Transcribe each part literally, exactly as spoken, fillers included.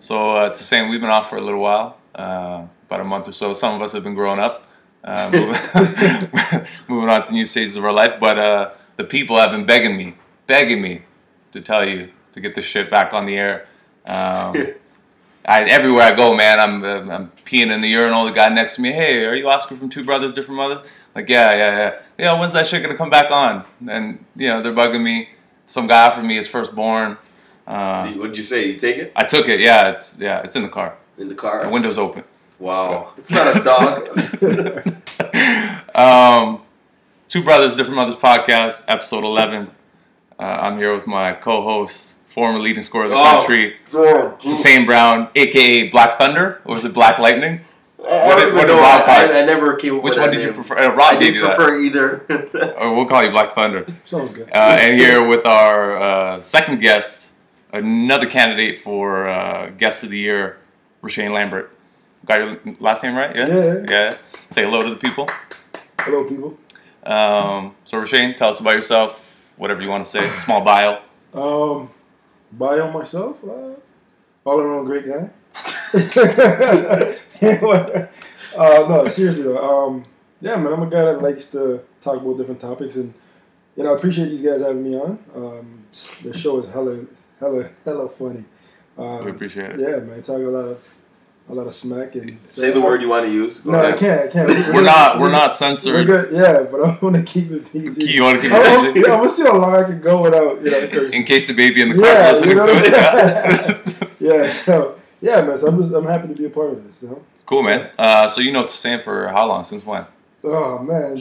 So uh, it's the same. We've been off for a little while, uh, about a month or so. Some of us have been growing up, uh, moving, moving on to new stages of our life. But uh, the people have been begging me, begging me to tell you to get this shit back on the air. Um, I, everywhere I go, man, I'm I'm peeing in the urinal. The guy next to me, hey, are you Oscar from Two Brothers, Different Mothers? Like, yeah, yeah, yeah. Yeah, when's that shit gonna come back on? And you know, they're bugging me. Some guy offered me his firstborn. Uh, What'd you say? You take it? I took it. Yeah, it's yeah, it's in the car. In the car. The window's open. Wow, it's not a dog. um, Two Brothers, Different Mothers podcast, episode eleven. Uh, I'm here with my co-host, former leading scorer of the oh, country, Sassane Brown, aka Black Thunder, or is it Black Lightning? I, what did, what did Rob I, I, I never came up Which with one did name. you prefer? Uh, Rob I didn't prefer that. either. Or we'll call you Black Thunder. Sounds good. Uh, and here with our uh, second guest, another candidate for uh, Guest of the Year, Roshane Lambert. Got your last name right? Yeah? Yeah, yeah. Yeah. Say hello to the people. Hello, people. Um, so, Roshane, tell us about yourself, whatever you want to say. Small bio. Um, bio myself? Uh, all around great guy. uh, no, seriously though. Um, yeah, man, I'm a guy that likes to talk about different topics, and you know, I appreciate these guys having me on. Um, the show is hella, hella, hella funny. Um, we appreciate it. Yeah, man, talk a lot of, a lot of smack and so, say the word you want to use. Go no, ahead. I can't. I can't. We're, we're not. We're not censored. We're yeah, but I want to keep it P G. You want to keep it P G? Yeah, I'm gonna see how long I can go without, you know, cause, in case the baby in the car yeah, is listening you know, to it. Yeah. yeah so. Yeah, man, so I'm, just, I'm happy to be a part of this, you know? Cool, man. Uh, so you know Sassane for how long? Since when? Oh, man.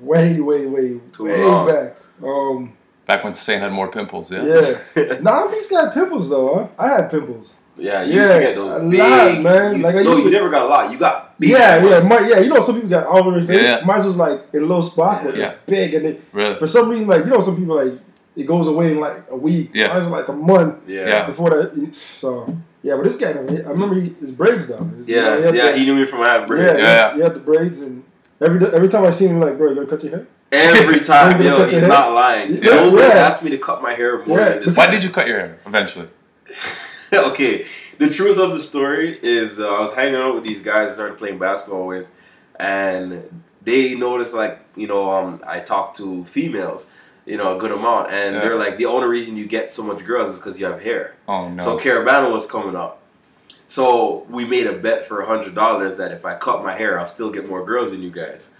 Way, way, way, Too way long. back. Um, back when Sassane had more pimples, yeah. Yeah. No, I don't think he's got pimples, though, huh? I had pimples. Yeah, you yeah, used to get those a big... lot, man. You, like, I no, used to, you never got a lot. You got big Yeah, ones. yeah. My, yeah, you know, some people got all over their face. Yeah, yeah. Mine's was, like, in little spots, but yeah. it's big. And they, really? For some reason, like, you know, some people, like, it goes away in, like, a week. Yeah. Mine's was, like, a month yeah. before that. So... Yeah, but this guy, I, mean, I remember he, his braids, though. His, yeah, you know, he yeah, the, he knew me from having braids. Yeah, yeah. He, he had the braids, and every every time I see him, I'm like, bro, you gonna cut your hair? Every time, yo, he's hair? not lying. Yeah, Nobody yeah. asked me to cut my hair more yeah. than this. Why time. did you cut your hair, eventually? Okay, the truth of the story is uh, I was hanging out with these guys I started playing basketball with, and they noticed, like, you know, um, I talked to females. You know, a good amount. And yeah. they're like, the only reason you get so much girls is because you have hair. Oh, no. So Caravana was coming up. So we made a bet for one hundred dollars that if I cut my hair, I'll still get more girls than you guys.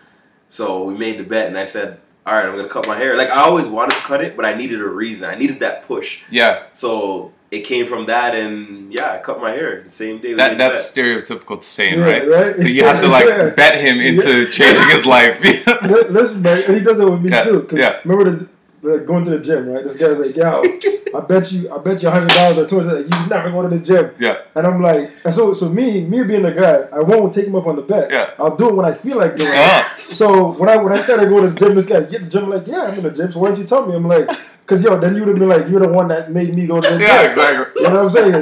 So we made the bet, and I said, all right, I'm going to cut my hair. Like, I always wanted to cut it, but I needed a reason. I needed that push. Yeah. So it came from that, and yeah, I cut my hair the same day. That, that's bet. stereotypical to Sassane, yeah, right? right? So you have to, like, yeah. bet him into yeah. changing his life. Listen, man, he does it with me, yeah. too. Yeah. Remember the... Like going to the gym, right? This guy's like, "Yo, I bet you, I bet you, a hundred dollars or two hundred, you never go to the gym." Yeah. And I'm like, and so, so me, me being the guy, I won't take him up on the bet. Yeah. I'll do it when I feel like doing yeah. it. So when I when I started going to the gym, this guy get the gym, I'm like, yeah, I'm in the gym. So why didn't you tell me? I'm like, cause yo, then you would have been like, you're the one that made me go to the gym. Yeah, exactly. You know what I'm saying? So,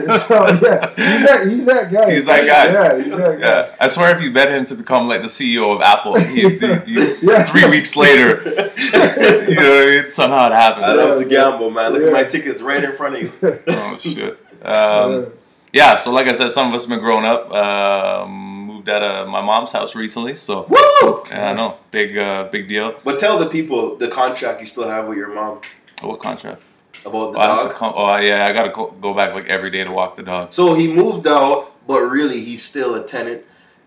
yeah, he's that, he's that guy. He's that guy. Yeah, he's that guy. Yeah. I swear, if you bet him to become like the C E O of Apple, he, he, he, yeah. three weeks later, you know what I mean? So Somehow it happened. I love to gamble, man. Look yeah. at my tickets right in front of you. Oh, shit. Um, yeah, so like I said, some of us have been growing up. Uh, moved out of my mom's house recently, so. Woo! Yeah, I know. Big, uh, big deal. But tell the people the contract you still have with your mom. Oh, what contract? About the oh, dog? I have to come, oh, yeah. I got to go, go back like every day to walk the dog. So he moved out, but really he's still a tenant.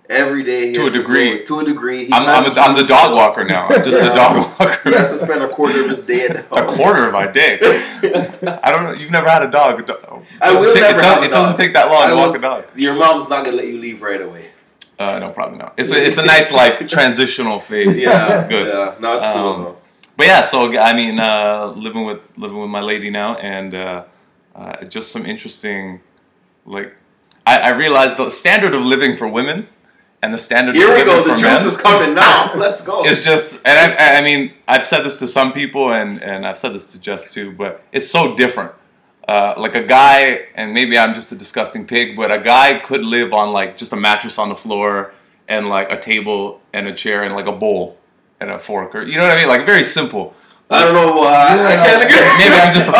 Every day, he to, a to, degree. to a degree, he I'm, I'm, a, I'm the dog walker now. I'm just yeah. the dog walker. He has to spend a quarter of his day at the house. A quarter of my day. I don't know. You've never had a dog. A dog. I will take, never. It, have does, a dog. It doesn't take that long I to will, walk a dog. Your mom's not gonna let you leave right away. Uh, no, probably not. It's a, it's a nice like transitional phase. Yeah, it's good. Yeah, no, it's um, cool though. But yeah, so I mean, uh, living with living with my lady now, and uh, uh, just some interesting, like, I, I realized the standard of living for women. And the standard Here we go, the juice is coming now. Let's go. It's just, and I, I mean, I've said this to some people, and, and I've said this to Jess too, but it's so different. Uh, like a guy, and maybe I'm just a disgusting pig, but a guy could live on like just a mattress on the floor and like a table and a chair and like a bowl and a fork. Or, you know what I mean? Like very simple. I don't know why. Yeah. I can't agree. Maybe I'm just a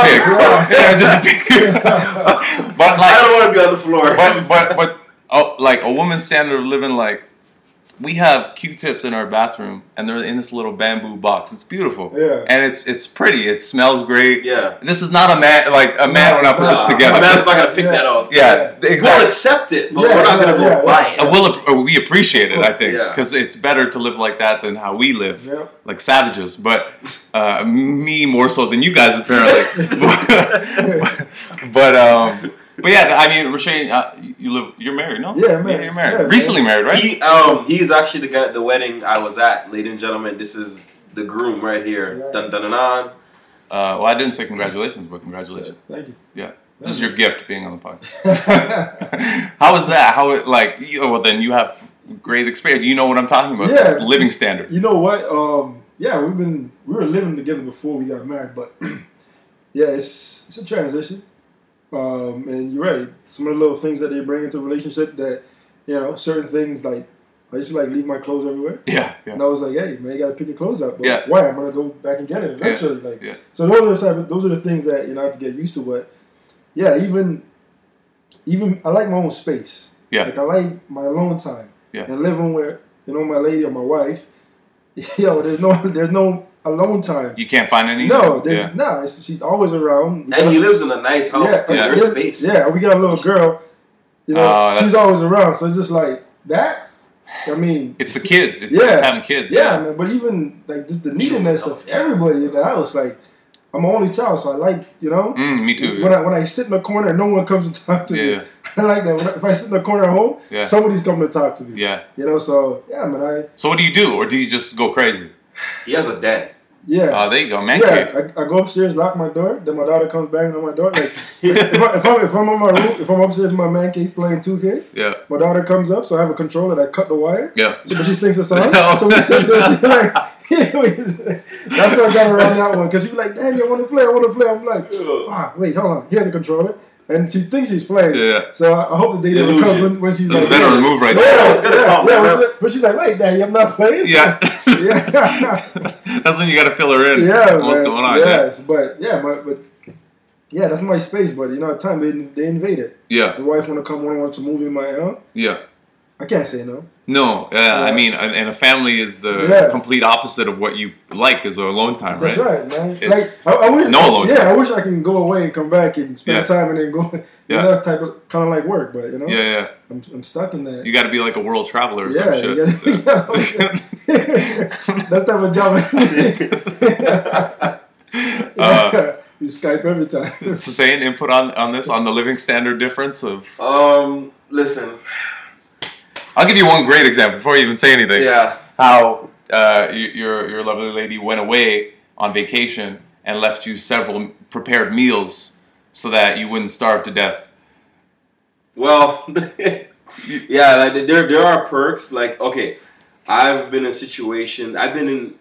pick. Maybe I'm just a pick. But like, I don't want to be on the floor. But but but oh, like a woman's standard of living, like we have Q-tips in our bathroom, and they're in this little bamboo box. It's beautiful. Yeah. And it's it's pretty. It smells great. Yeah. This is not a man like a man no, when I put no, this together. A man's not gonna pick yeah. that up. Yeah, yeah. Exactly. We'll accept it, but yeah, we're not yeah, gonna go yeah, buy yeah. it. We'll, we appreciate it, I think, because yeah. it's better to live like that than how we live, yeah. like savages. But uh, me more so than you guys apparently. but, but um. But yeah, I mean, Roshane, uh, you live, you're married, no? Yeah, I'm married. Yeah, you're married. Yeah, recently married, right? He, um, he's actually the guy at the wedding I was at, ladies and gentlemen. This is the groom right here. Right. Dun dun dun dun. Uh, well, I didn't say congratulations, but congratulations. Yeah, thank you. Yeah, thank this is your gift being on the podcast. How is that? How it like? You know, well, then you have great experience. You know what I'm talking about? Yeah, this living standard. You know what? Um, yeah, we've been we were living together before we got married, but yeah, it's it's a transition. Um, and you're right. Some of the little things that they bring into a relationship that, you know, certain things like I used to like leave my clothes everywhere. Yeah, yeah. And I was like, hey, man, you gotta pick your clothes up. But yeah. why? I'm gonna go back and get it eventually. Yeah. Like, yeah. So those are the type of, those are the things that you know I have to get used to. But yeah, even even I like my own space. Yeah. Like I like my alone time. Yeah. And living with you know my lady or my wife, yo, there's no there's no. alone time. You can't find any? No, yeah. nah, it's, she's always around. And he lives in a nice house, yeah, yeah. Your space. Yeah, we got a little girl. You know, uh, she's always around. So it's just like that. I mean, it's the kids. It's, yeah. it's having kids. Yeah, yeah, man. But even like just the neediness of everybody in the house. Like, I'm an only child, so I like you know. Mm, me too. When yeah. I when I sit in the corner, and no one comes to talk to yeah. me. I like that. When I, if I sit in the corner at home, yeah. somebody's coming to talk to me. Yeah. You know, so yeah, man. I. So what do you do, or do you just go crazy? He has a dad. Yeah. Oh, there you go, man. Yeah, cave. I, I go upstairs, lock my door. Then my daughter comes banging on my door. Like, if, I, if, I'm, if I'm on my room, if I'm upstairs in my man cave playing two K, yeah. my daughter comes up, so I have a controller that I cut the wire. Yeah. So, but she thinks it's on. No. So we sit there, she's like, that's how I got around that one. Because she's like, Daddy, I want to play, I want to play. I'm like, ah, wait, hold on. Here's a controller. And she thinks she's playing. Yeah. So I hope the day doesn't come when, when she's That's like... That's a better move right there. Yeah, it's going to come. Yeah, yeah. But she's like, wait, Daddy, I'm not playing. Yeah. yeah. That's when you got to fill her in. Yeah, What's man. going on. Yes, yeah. but yeah, my, but yeah, that's my space, but you know, at the time, they, they invade it. Yeah. The wife want to come on, wants a movie of my own. Yeah. I can't say no. No. Uh, yeah. I mean, and a family is the yeah. complete opposite of what you like is alone time, right? That's right, man. It's, like, I, I wish, it's no alone yeah, time. Yeah, I wish I can go away and come back and spend yeah. time and then go. Yeah. You know, that type of, kind of like work, but, you know? Yeah, yeah. I'm, I'm stuck in that. You got to be like a world traveler or yeah, some shit. Yeah, you gotta, that's type of job. uh, you Skype every time. So say an input on, on this, on the living standard difference of... Um, listen... I'll give you one great example before you even say anything. Yeah. How uh, your your lovely lady went away on vacation and left you several prepared meals so that you wouldn't starve to death. Well, yeah, like there there are perks. Like, okay, I've been in situation. I've been in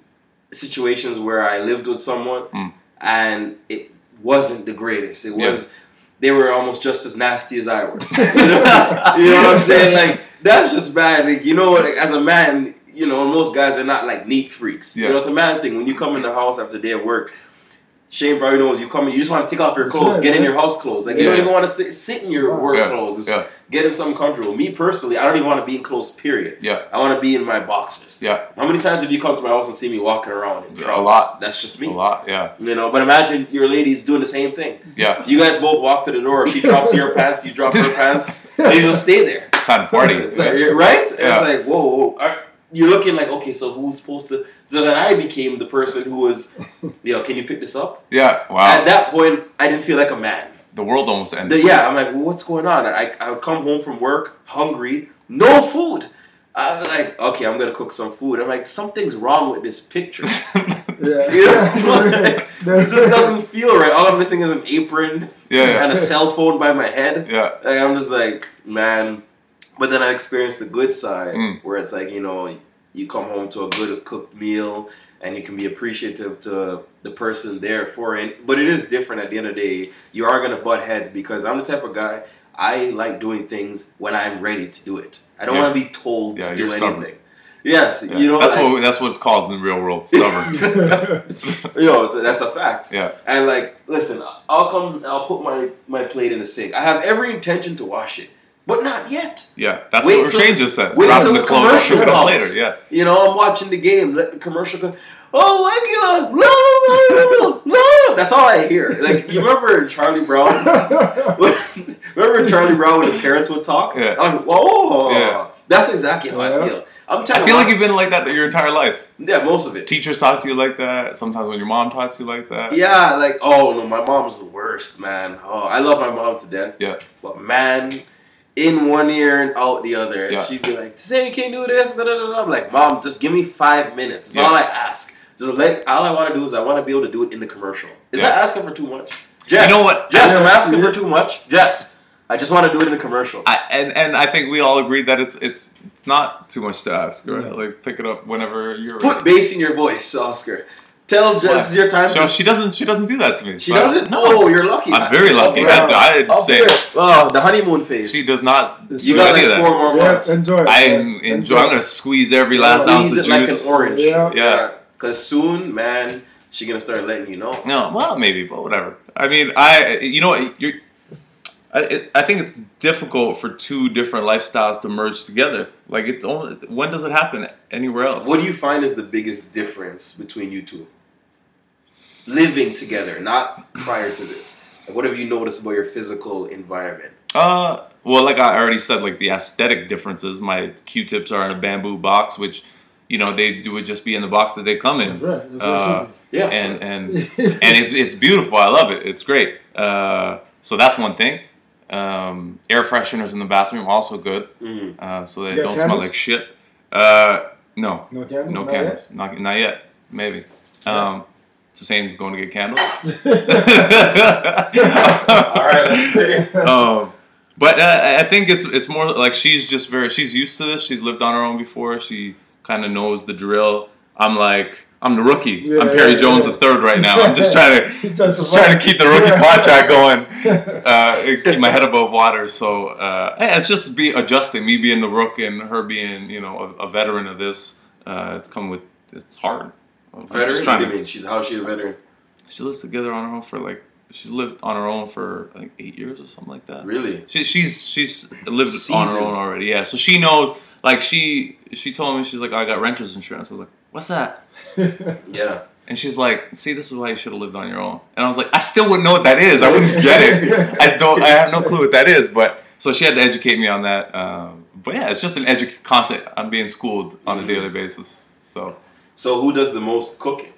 situations where I lived with someone mm. and it wasn't the greatest. It was. Yes. They were almost just as nasty as I was. You know, you know what I'm saying? Like. That's just bad. Like, you know, like, as a man, you know, most guys are not like neat freaks. Yeah. You know, it's a man thing. When you come in the house after a day of work, Shane probably knows you come in, you just want to take off your clothes, yeah, get in your house clothes. Like, you yeah. don't even want to sit, sit in your work yeah. clothes. It's yeah. getting something comfortable. Me personally, I don't even want to be in clothes, period. Yeah. I want to be in my boxers. Yeah. How many times have you come to my house and see me walking around in trousers? A lot. That's just me. A lot, yeah. You know, but imagine your lady's doing the same thing. Yeah. You guys both walk to the door. She drops your pants, you drop her pants. They just stay there. Time party. It's like, right? Yeah. It's like, whoa, whoa. You're looking like, okay, so who's supposed to... So then I became the person who was, you know, can you pick this up? Yeah, wow. At that point, I didn't feel like a man. The world almost ended. The, yeah, I'm like, well, what's going on? I, I would come home from work, hungry, no food. I was like, okay, I'm going to cook some food. I'm like, something's wrong with this picture. yeah. You know? Like, this just doesn't feel right. All I'm missing is an apron yeah, yeah. and a cell phone by my head. Yeah. Like, I'm just like, man... But then I experienced the good side, mm. where it's like, you know, you come home to a good cooked meal, and you can be appreciative to the person there for it. But it is different at the end of the day. You are going to butt heads because I'm the type of guy, I like doing things when I'm ready to do it. I don't yeah. want to be told yeah, to do anything. Stubborn. Yes, yeah. You know, that's like, what that's what it's called in the real world. Stubborn. You know, that's a fact. Yeah. And like, listen, I'll come. I'll put my, my plate in the sink. I have every intention to wash it, but not yet. Yeah, that's wait what Roshane just said. Wait till the, the commercial comes later. Yeah. You know, I'm watching the game. Let the commercial go. Oh, wake it up! That's all I hear. Like, you remember Charlie Brown? Remember Charlie Brown when the parents would talk? Yeah. I'm like, whoa. Yeah. That's exactly how yeah. I feel. I'm trying I to feel like you've been like that your entire life. Yeah, most of it. Teachers talk to you like that. Sometimes when your mom talks to you like that. Yeah, like, oh, no, my mom's the worst, man. Oh, I love my mom to death. Yeah. But, man, in one ear and out the other. And yeah. she'd be like, say you can't do this. Da, da, da, da. I'm like, Mom, just give me five minutes. That's yeah. all I ask. Just let, all I want to do is I want to be able to do it in the commercial. Is yeah. that asking for too much? Jess, you know what? Jess, I'm asking for too much. Jess. I just want to do it in a commercial. I, and and I think we all agree that it's it's it's not too much to ask. Right? Like, pick it up whenever you're put ready. Bass in your voice, Oscar. Tell Jess your time. So she doesn't she doesn't do that to me. She so doesn't? No, oh, you're lucky. I'm very lucky. Up, I'd up say up oh, the honeymoon phase. She does not you do got any like of that. Four more months. Yeah, enjoy it. I am enjoy I'm gonna squeeze every last squeeze ounce of it juice. Like an orange. Yeah. Yeah. Cause soon, man, she's gonna start letting you know. No, well maybe, but whatever. I mean I you know what you're I, I think it's difficult for two different lifestyles to merge together. Like, it's only when does it happen anywhere else? What do you find is the biggest difference between you two? Living together, not prior to this. Like, what have you noticed about your physical environment? Uh, well, like I already said, like the aesthetic differences. My Q-tips are in a bamboo box, which, you know, they would just be in the box that they come in. That's right. That's uh, what yeah. And and and it's it's beautiful. I love it. It's great. Uh, so that's one thing. Um, air fresheners in the bathroom also good, mm. uh, so they don't candles? Smell like shit. Uh, no, no candles, no candles, not yet, not, not yet. Maybe. Yeah. Um, Susane's going to get candles. All right, um, but uh, I think it's it's more like she's just very she's used to this. She's lived on her own before. She kind of knows the drill. I'm like. I'm the rookie. Yeah, I'm Perry yeah, Jones yeah. the third right now. I'm just trying to just trying to keep the rookie contract going, uh, keep my head above water. So uh, it's just be adjusting. Me being the rookie and her being, you know, a, a veteran of this. Uh, it's come with. It's hard. I'm veteran? What do you mean? She's how she a veteran? She lives together on her own for like. She's lived on her own for like eight years or something like that. Really? She, she's she's lived Seasoned. on her own already. Yeah. So she knows. Like she she told me she's like I got renter's insurance. I was like. What's that? Yeah. And she's like, see, this is why you should have lived on your own. And I was like, I still wouldn't know what that is. I wouldn't get it. I don't. I have no clue what that is. But so she had to educate me on that. Um, but yeah, it's just an edu- constant. I'm being schooled on mm-hmm. a daily basis. So. So who does the most cooking?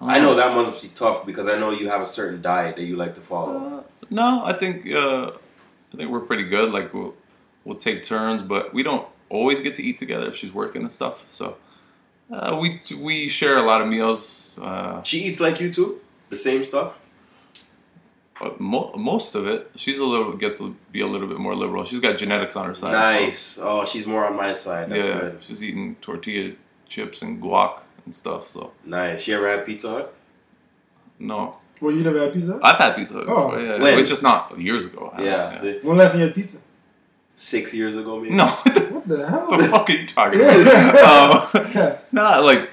Um, I know that must be tough because I know you have a certain diet that you like to follow. Uh, no, I think uh, I think we're pretty good. Like we'll we'll take turns, but we don't. Always get to eat together if she's working and stuff. So uh, we we share a lot of meals. Uh, she eats like you too, the same stuff. Mo- most of it, she's a little gets to be a little bit more liberal. She's got genetics on her side. Nice. So. Oh, she's more on my side. That's yeah, good. She's eating tortilla chips and guac and stuff. So nice. She ever had Pizza Hut? No. Well, you never had Pizza Hut? I've had Pizza Hut. Oh, before, yeah. When? It's just not years ago. I yeah. yeah. When last time you had pizza? Six years ago, maybe. No. The hell? The fuck are you talking about? um, yeah. Not like a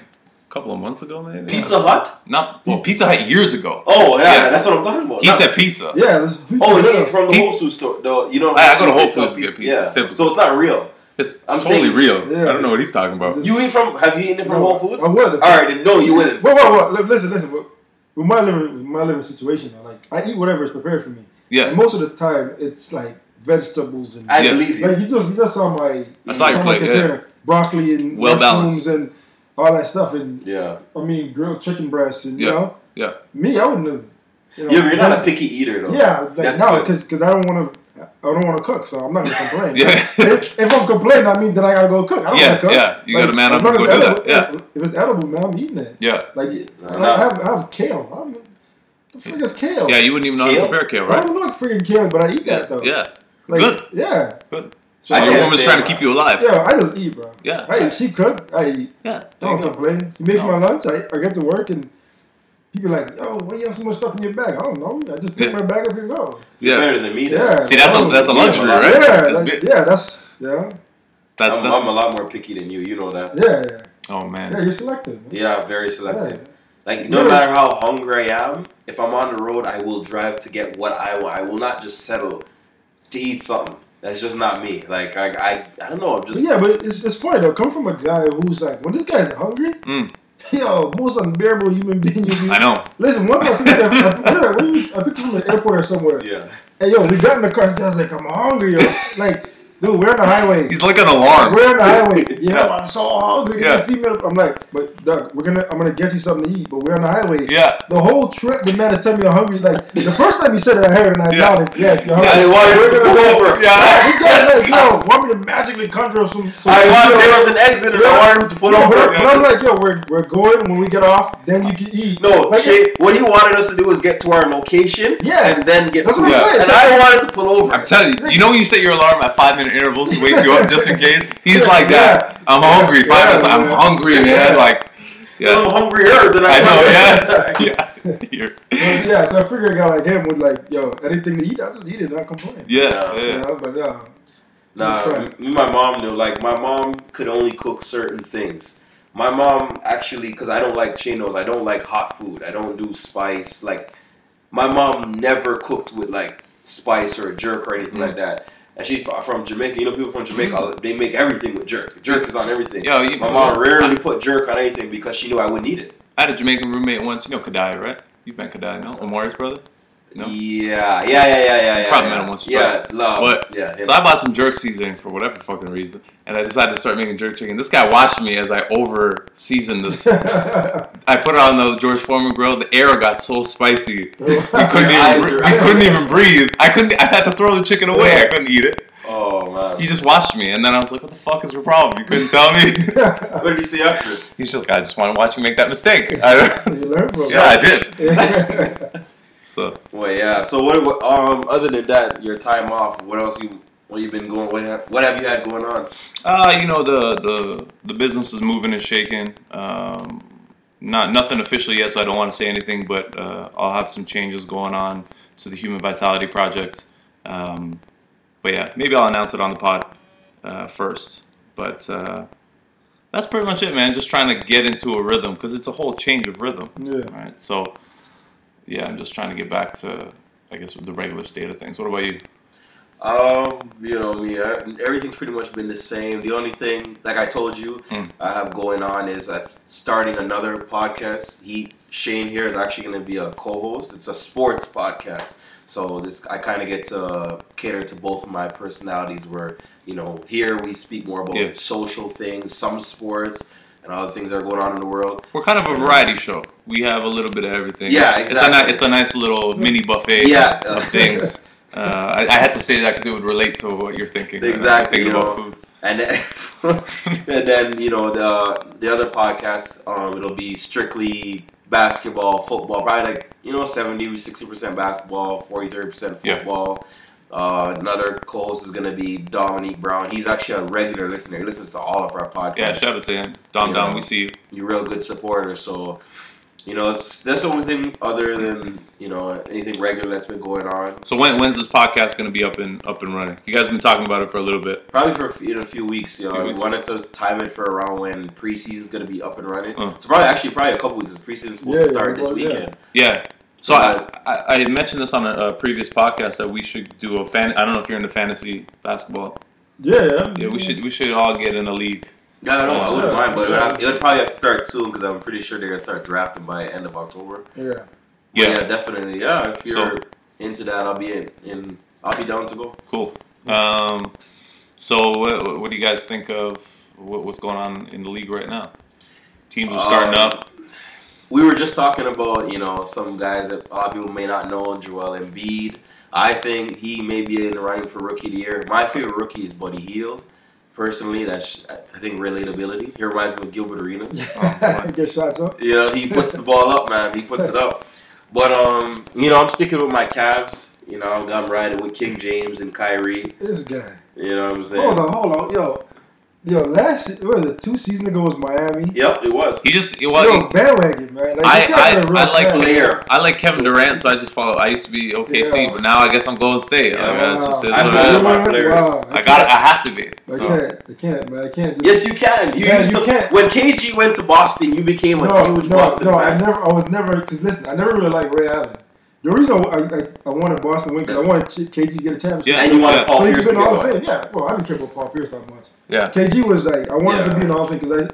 couple of months ago, maybe. Pizza Hut? Not well, Pizza Hut years ago. Oh yeah, yeah. That's what I'm talking about. He not, said pizza. Yeah. It was pizza oh, yeah. It's from the he, Whole Foods store. No, you don't. I, I go to Whole Foods to get pizza. Yeah. Typically. So it's not real. It's I'm totally saying, real. Yeah, I don't know what he's talking about. You eat from? Have you eaten it from no, Whole Foods? I would. All right, then no, you wouldn't. Wait, wait, wait. Listen, listen. With my living, with my living situation, like I eat whatever is prepared for me. Yeah. And most of the time, it's like. Vegetables and I yeah. believe you. Like you just you just saw my, I saw your plate, yeah. broccoli and well mushrooms and all that stuff and yeah. I mean grilled chicken breasts and yeah. you know yeah me I wouldn't have you know, yeah but you're not a picky eater though yeah like, that's no because because I don't want to I don't want to cook so I'm not gonna complain yeah. if, if I'm complaining I mean then I gotta go cook I don't yeah, want to cook yeah you like, gotta man up and go do edible, that yeah if it's edible man I'm eating it yeah like no, I, no. I, have, I have kale I'm, what the frick is kale yeah you wouldn't even know how to prepare kale right I don't know freaking kale but I eat that though yeah. Like, good. Yeah. Good. So I your woman's trying to keep you alive. Yeah, I just eat, bro. Yeah. I eat. She cook. I eat. Yeah. I don't complain. You make no. my lunch. I, I get to work and people are like, yo, why you have so much stuff in your bag? I don't know. I just pick yeah. my bag up and go. Yeah. Better than me. Though. Yeah. See, that's a that's a luxury, yeah, right? Yeah. That's like, yeah. That's yeah. That's, I'm, that's I'm a lot more picky than you. You know that. Yeah. Oh man. Yeah, you're selective. Man. Yeah, very selective. Yeah. Like no yeah. matter how hungry I am, if I'm on the road, I will drive to get what I want. I will not just settle to eat something. That's just not me. Like I, I, I don't know. I'm just. But yeah, but it's it's funny though. Come from a guy who's like, when this guy's hungry. Mm. Yo, most unbearable human being you be. I know. Listen, one more thing. I picked you from the airport or somewhere. Yeah. Hey, yo, we got in the car. This guy's like, I'm hungry, yo. Like, dude, we're on the highway. He's like an alarm. We're on the highway. Yeah, I'm so hungry. Yeah. Female. I'm like, but Doug, we're gonna, I'm gonna get you something to eat. But we're on the highway. Yeah. The whole trip, the man is telling me I'm hungry. Like the first time he said it, I heard it, and I acknowledged, yeah. yes, you're hungry. Yeah, want we're gonna go over. Yeah. Like, this guy's like, yo, want me to magically conjure some? some I want there was an exit, and I wanted him to put yo, over. But I'm like, yo, we're we're going. When we get off, then you can eat. No, like, Shay, what he wanted us to do was get to our location. Yeah. And then get. That's what I'm saying. And I wanted to pull over. I'm telling you, you know, when you set your alarm at five minutes. Intervals to wake you up just in case. He's yeah, like that. Yeah. I'm hungry. Yeah, Five minutes. Yeah, I'm hungry, yeah. man. Like, yeah. I'm hungrier than I, I know. Yeah, yeah. Well, yeah. So I figured a guy like him would like, yo, anything to eat, I just eat it, not complain. Yeah, yeah. You know, but yeah. Nah, me, my mom knew. Like, my mom could only cook certain things. My mom actually, because I don't like chinos. I don't like hot food. I don't do spice. Like, my mom never cooked with like spice or a jerk or anything mm. like that. And she's from Jamaica. You know, people from Jamaica, they make everything with jerk. Jerk is on everything. Yo, you, My mom rarely I, put jerk on anything because she knew I wouldn't eat it. I had a Jamaican roommate once. You know Kadai, right? You've met Kadai, no? Omari's brother? No? Yeah, yeah, yeah, yeah, yeah. yeah Probably yeah. met him once. Yeah, love. But, yeah, yeah. So I bought some jerk seasoning for whatever fucking reason. And I decided to start making jerk chicken. This guy watched me as I over-seasoned this. I put it on the George Foreman grill. The air got so spicy. We couldn't, even, I couldn't even breathe. I couldn't. I had to throw the chicken away. I couldn't eat it. Oh, man. He just watched me. And then I was like, what the fuck is your problem? You couldn't tell me? What did he say after? He's just like, I just want to watch you make that mistake. I, you learned from yeah, I did. So. Well, yeah. So what, what? Um, other than that, your time off. What else you? What you been going? What have, what have you had going on? Uh, you know the the the business is moving and shaking. Um, not nothing officially yet, so I don't want to say anything. But uh, I'll have some changes going on to the Human Vitality Project. Um, but yeah, maybe I'll announce it on the pod uh, first. But uh, that's pretty much it, man. Just trying to get into a rhythm because it's a whole change of rhythm. Yeah. Right. So. Yeah, I'm just trying to get back to, I guess, the regular state of things. What about you? Um, you know me. I, everything's pretty much been the same. The only thing, like I told you, mm. I have going on is I'm starting another podcast. He Shane here is actually going to be a co-host. It's a sports podcast, so this I kind of get to cater to both of my personalities. Where you know, here we speak more about yeah. social things, some sports. And all the things that are going on in the world. We're kind of a variety show. We have a little bit of everything. Yeah, exactly. It's a, it's a nice little mini buffet yeah. of things. uh, I, I had to say that because it would relate to what you're thinking. Exactly. Right? Thinking about food. And then, and then, you know, the the other podcast, um, it'll be strictly basketball, football. Probably like, you know, seventy, sixty percent basketball, forty, thirty percent football. Yeah. Uh, another co-host is going to be Dominique Brown. He's actually a regular listener. He listens to all of our podcasts. Yeah, shout out to him. Dom, you Dom, know, we see you. You're a real good supporter. So, you know, it's, that's the only thing other than, you know, anything regular that's been going on. So when when's this podcast going to be up and up and running? You guys have been talking about it for a little bit. Probably for you know, a few weeks. You know, few we weeks. wanted to time it for around when preseason's going to be up and running. Uh. So probably actually probably a couple weeks. Preseason's supposed yeah, to start this weekend. Yeah. yeah. So I, I I mentioned this on a, a previous podcast that we should do a fan. I don't know if you're into fantasy basketball. Yeah, yeah. Yeah, we should we should all get in the league. Yeah, I don't. I wouldn't mind, but it would probably have to start soon because I'm pretty sure they're gonna start drafting by end of October. Yeah. But yeah, yeah, definitely. Yeah, if you're so, into that, I'll be in, in. I'll be down to go. Cool. Um. So what, what do you guys think of what, what's going on in the league right now? Teams are starting um, up. We were just talking about, you know, some guys that a lot of people may not know, Joel Embiid. I think he may be in the running for Rookie of the Year. My favorite rookie is Buddy Hield. Personally, that's, I think, relatability. He reminds me of Gilbert Arenas. Um, Get shots up. You know, he puts the ball up, man. He puts it up. But, um, you know, I'm sticking with my Cavs. You know, I'm riding with King James and Kyrie. This guy. You know what I'm saying? Hold on, hold on. Yo, Yo, last se- what was it? Two seasons ago was Miami. Yep, it was. You just it was. Yo, bandwagon, man. Like, I I, I like Kevin, I like Kevin Durant, so I just follow. I used to be O K C, yeah. But now I guess I'm Golden State. Yeah. I, mean, just, I, I, my players. Wow. I got I have to be. I so. can't. I can't, man. I can't. Just, yes, you can. You man, used you to. Can't. When K G went to Boston, you became a no, huge no, Boston no, fan. No, no, I never. I was never. Because listen, I never really liked Ray Allen. The reason I, I, I wanted Boston to win because I wanted K G to get a championship. Yeah, and you wanted Paul Pierce to get one. Yeah, well, I didn't care about Paul Pierce that much. Yeah. K G was like, I wanted yeah. to be in the Hall of Fame because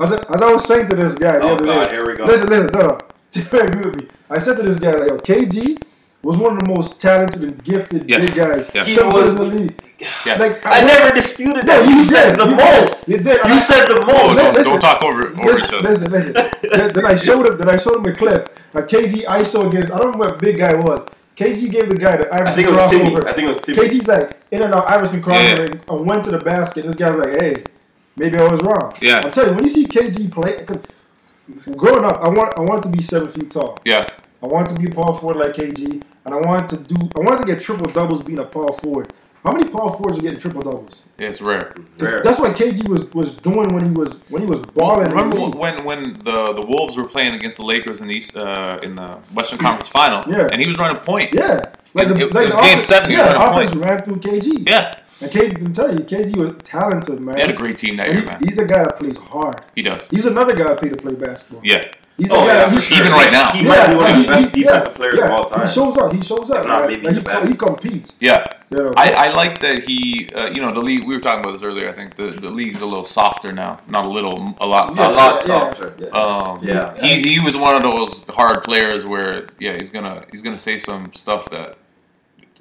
I, as, I, as I was saying to this guy the oh, other God, day. Oh, here we go. Listen, listen, no, no. I agree with me. I said to this guy, like, yo, K G was one of the most talented and gifted yes. big guys. Yes. He was in the league. Yes. Like, I, I never disputed no, that. You, you said did, the you most. Did. You did. You I, said the most. Listen, don't talk over, over listen, each other. Listen, listen. then, then I showed him. Then I showed him a clip. Like K G I S O against. I don't remember what big guy was. K G gave the guy the Iverson crossover. I think it was Timmy. Over. I think it was Timmy. K G's like in and out Iverson crossover yeah. and went to the basket. This guy's like, hey, maybe I was wrong. Yeah. I'm telling you, when you see K G play, growing up, I want I wanted to be seven feet tall. Yeah. I wanted to be a power forward like K G, and I wanted to do. I wanted to get triple doubles being a power forward. How many power forwards are getting triple doubles? Yeah, it's rare. rare. That's what K G was, was doing when he was when he was balling. Remember when, when the, the Wolves were playing against the Lakers in the East, uh, in the Western Conference Final? Yeah, and he was running point. Yeah, like, the, it, like it was the game offense, seven. He yeah, the offense point. ran through K G. Yeah, and K G, I'm telling you, K G was talented, man. They had a great team that and year, he, man. He's a guy that plays hard. He does. He's another guy that paid to play basketball. Yeah. He's oh, yeah, for sure. Even right now. He yeah, might be one of the best he, defensive yeah, players yeah. of all time. He shows up. He shows up. If not, maybe like, the best. He, he competes. Yeah. yeah I, I like that he, uh, you know, the league, we were talking about this earlier, I think. The, the league's a little softer now. Not a little, a lot softer. Yeah, a lot softer. Yeah. Um, yeah. yeah. He, he was one of those hard players where, yeah, he's going to he's gonna say some stuff that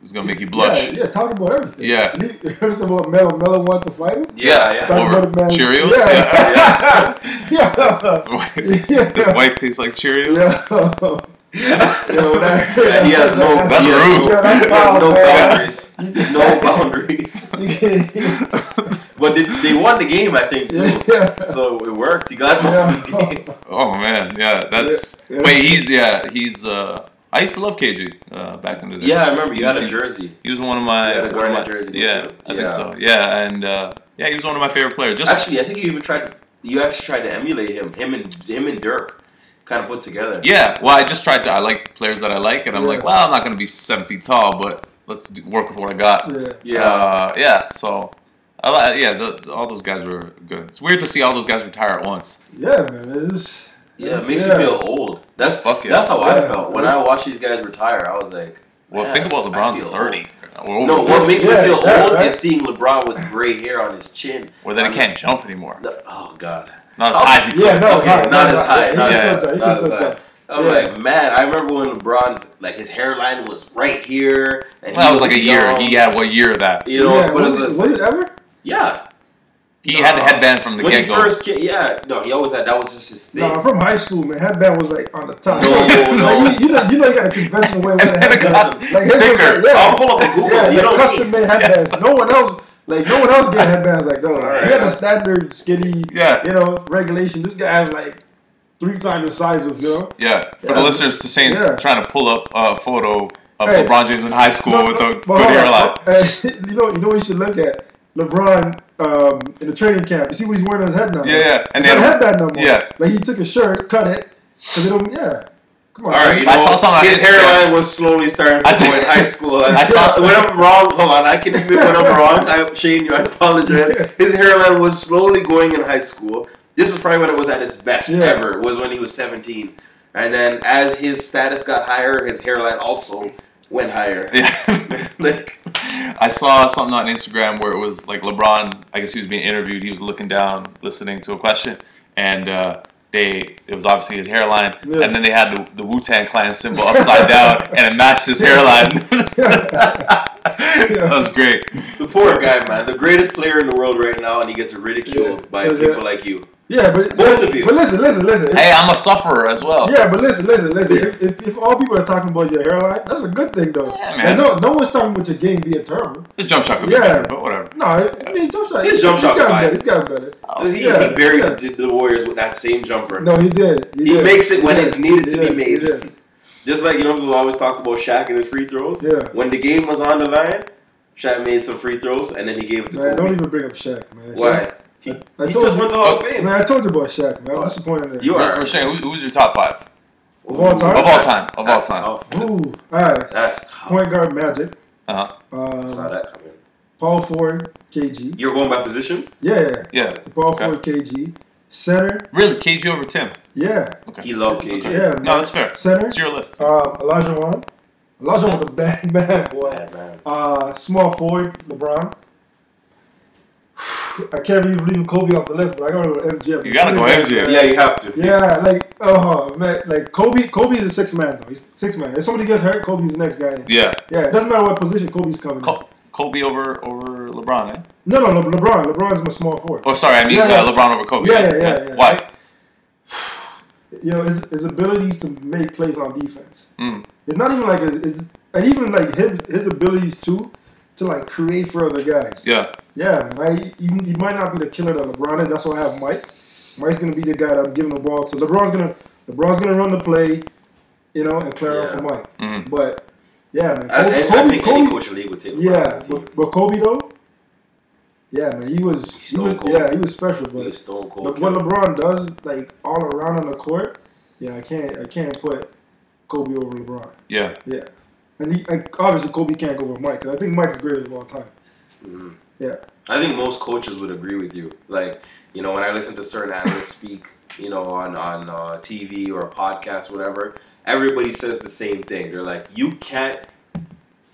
is going to make you blush. Yeah, yeah, talk about everything. Yeah. You heard about Melo. Melo wanted to fight him? Yeah, yeah. Talk Over about Cheerios? Yeah. Yeah. yeah. His yeah. wife tastes like Cheerios? Yeah. Yo, that, yeah, he has no that's rude. No boundaries. No boundaries. But they, they won the game, I think, too. Yeah. So it worked. He got him yeah. off his game. Oh, man. Yeah, that's... Yeah. Wait, he's... Yeah, he's... uh I used to love K G uh, back in the day. Yeah, I remember. You had a jersey. He was one of my... You had a Garnet jersey. Yeah, I yeah. think so. Yeah, and uh, yeah, he was one of my favorite players. Just actually, I think you even tried to... You actually tried to emulate him. Him and him and Dirk kind of put together. Yeah, well, I just tried to... I like players that I like, and I'm yeah. like, well, I'm not going to be seven feet tall, but let's do, work with what I got. Yeah. Yeah, uh, yeah so... I Yeah, the, all those guys were good. It's weird to see all those guys retire at once. Yeah, man, it is... Yeah, it makes yeah. you feel old. That's fuck yeah. That's how yeah. I felt. When I watched these guys retire, I was like, well, think about LeBron's thirty. Old. No, what makes yeah, me feel yeah, old right? is seeing LeBron with gray hair on his chin. Or that he can't jump anymore. No, oh, God. Not as high as he yeah, could. No, okay, no, not no, as high. Not as high. I'm yeah. like, man, I remember when LeBron's, like, his hairline was right here. And well, that was, was like a young. year. He had what year of that? You know, yeah, what was, was, it, was it ever? Yeah. He no, had a headband from the when get-go. He first kid, yeah, no, he always had, that was just his thing. No, from high school, man, headband was like on the top. No, no. Like, you, you, know, you know you got a conventional way with a headband. Like, thicker. Like, yeah, I'll pull up a Google. Yeah, you like custom-made headbands. Yes. No one else, like, no one else did headbands like that. He right, had yeah. a standard skinny, yeah. you know, regulation. This guy had like three times the size of, you know. Yeah, for yeah. the listeners to say, yeah. trying to pull up a photo of hey. LeBron James in high school no, with no, a good hairline. Uh, you know, you know what you should look at? LeBron um, in the training camp. You see what he's wearing on his head now. Yeah, yeah. And he's not a headband no more. Yeah. Like, he took a shirt, cut it, because it don't, yeah. Come on. All right, you know, I saw something his hairline was slowly starting to go in high school. I saw, when I'm wrong, hold on, I can admit when I'm wrong. I, Shane, I apologize. His hairline was slowly going in high school. This is probably when it was at its best yeah. ever, was when he was seventeen. And then as his status got higher, his hairline also went higher. Yeah. Like, I saw something on Instagram where it was like LeBron, I guess he was being interviewed. He was looking down, listening to a question. And uh, they it was obviously his hairline. Yeah. And then they had the, the Wu-Tang Clan symbol upside down, and it matched his hairline. That was great. The poor guy, man. The greatest player in the world right now, and he gets ridiculed yeah. by people yeah. like you. Yeah, but both of you. But listen, listen, listen. If, hey, I'm a sufferer as well. Yeah, but listen, listen, listen. If, if, if all people are talking about your hairline, that's a good thing, though. Yeah, man. No, no one's talking about your game being terrible. His jump shot could yeah. be better, but whatever. No, I mean, jump shot. His he, jump shot's fine. He's gotten better. Oh, he, yeah, he buried yeah. the Warriors with that same jumper. No, he did. He, he did. makes it when yeah. it's needed yeah. to be made. Yeah. Just like, you know, we always talked about Shaq and his free throws. Yeah. When the game was on the line, Shaq made some free throws, and then he gave it to man, Kobe. Don't even bring up Shaq, man. Why? He, he I told just you, went to the Hall of Fame. Man, I told you about Shaq, man. I'm disappointed in that. You are. Roshane, who, who's your top five? Of all time? Of all time. Of all time. All time. Ooh. All right. That's tough. Point guard Magic. Uh-huh. Um, I saw that coming. Power forward, K G. You're going by positions? Yeah. Yeah. Power okay. forward, K G. Center. Really? K G over Tim? Yeah. Okay. He loved K G. Okay. Yeah. Man. No, that's fair. Center. It's your list. Um, Elijah Wan. Elijah Wan was a bad man, boy. Bad man. Uh, small forward, LeBron. I can't even leave Kobe off the list, but I gotta go M J. You gotta go M J. Yeah, you have to. Yeah, like oh uh, man, like Kobe. Kobe is a six man though. He's six man. If somebody gets hurt, Kobe's the next guy in. Yeah. Yeah. It doesn't matter what position Kobe's coming. Col- in. Kobe over over LeBron, eh? No, no, Le- LeBron. LeBron's my small forward. Oh, sorry, I mean yeah, uh, yeah. LeBron over Kobe. Yeah, yeah, yeah. yeah, yeah. Why? You know, his, his abilities to make plays on defense. Mm. It's not even like a, it's, and even like his his abilities too. To like create for other guys. Yeah. Yeah, right. He, he might not be the killer that LeBron is. That's why I have Mike. Mike's gonna be the guy that I'm giving the ball to. LeBron's gonna LeBron's gonna run the play, you know, and clear yeah. out for Mike. Mm-hmm. But yeah, man. Kobe, I, I, Kobe, I think Kobe, any coach in the league would take. Yeah, but, but Kobe though. Yeah, man. He was. He was cold. Yeah, he was special. But he was stone cold. Look, what LeBron does, like all around on the court. Yeah, I can't. I can't put Kobe over LeBron. Yeah. Yeah. And, he, and obviously, Kobe can't go with Mike. Cause I think Mike's greatest of all time. Mm-hmm. Yeah. I think most coaches would agree with you. Like, you know, when I listen to certain analysts speak, you know, on, on uh, T V or a podcast, whatever, everybody says the same thing. They're like, you can't,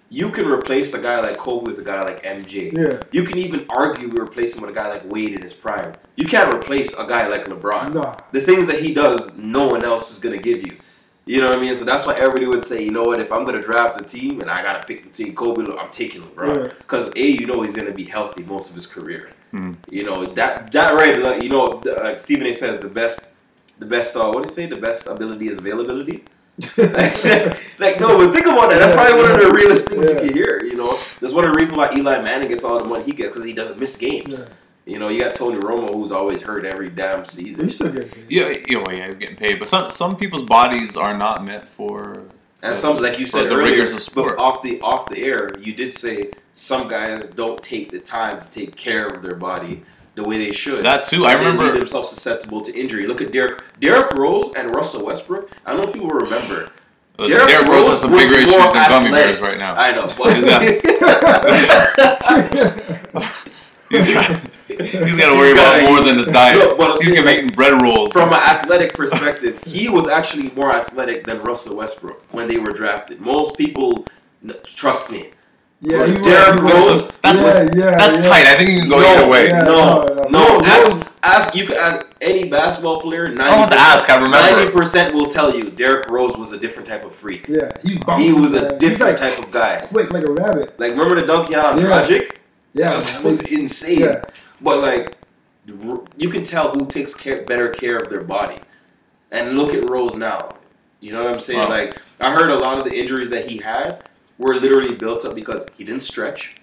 you can replace a guy like Kobe with a guy like M J. Yeah. You can even argue we replace him with a guy like Wade in his prime. You can't replace a guy like LeBron. No. The things that he does, no one else is going to give you. You know what I mean? So that's why everybody would say, you know what, if I'm going to draft a team and I got to pick between Kobe, I'm taking LeBron. Because, yeah. A, you know he's going to be healthy most of his career. Mm. You know, that that right, like, you know, like Stephen A. says, the best, the best, uh, what do you say? The best ability is availability. Like, no, but think about that. That's probably one of the realest things yeah. you can hear, you know. That's one of the reasons why Eli Manning gets all the money he gets, because he doesn't miss games. Yeah. You know, you got Tony Romo, who's always hurt every damn season. He's still getting paid. Yeah, you know, yeah, he's getting paid. But some some people's bodies are not meant for. And uh, some, like you said, the rigors of sport. Off the off the air, you did say some guys don't take the time to take care of their body the way they should. That too, I remember. They made themselves susceptible to injury. Look at Derrick Derrick Rose and Russell Westbrook. I don't know if people remember. Derrick, Derrick Rose has some bigger issues than gummy bears right now. I know. But he's got. He's got to worry about more than his diet. No, but he's going to be eating bread rolls. From an athletic perspective, he was actually more athletic than Russell Westbrook when they were drafted. Most people, trust me. Yeah, you Derrick right. Rose. That's, yeah, that's, yeah, that's yeah. tight. I think you can go no, either way. Yeah, no, no. no, no ask, ask, you can ask any basketball player. ninety percent, I want to ask. I remember. ninety percent will tell you Derrick Rose was a different type of freak. Yeah, he, he was a man. different like, type of guy. Quick, like a rabbit. Like, remember the Dunk Yard yeah. Project? Yeah. That was insane. Yeah. But, like, you can tell who takes care, better care of their body. And look at Rose now. You know what I'm saying? Wow. Like, I heard a lot of the injuries that he had were literally built up because he didn't stretch.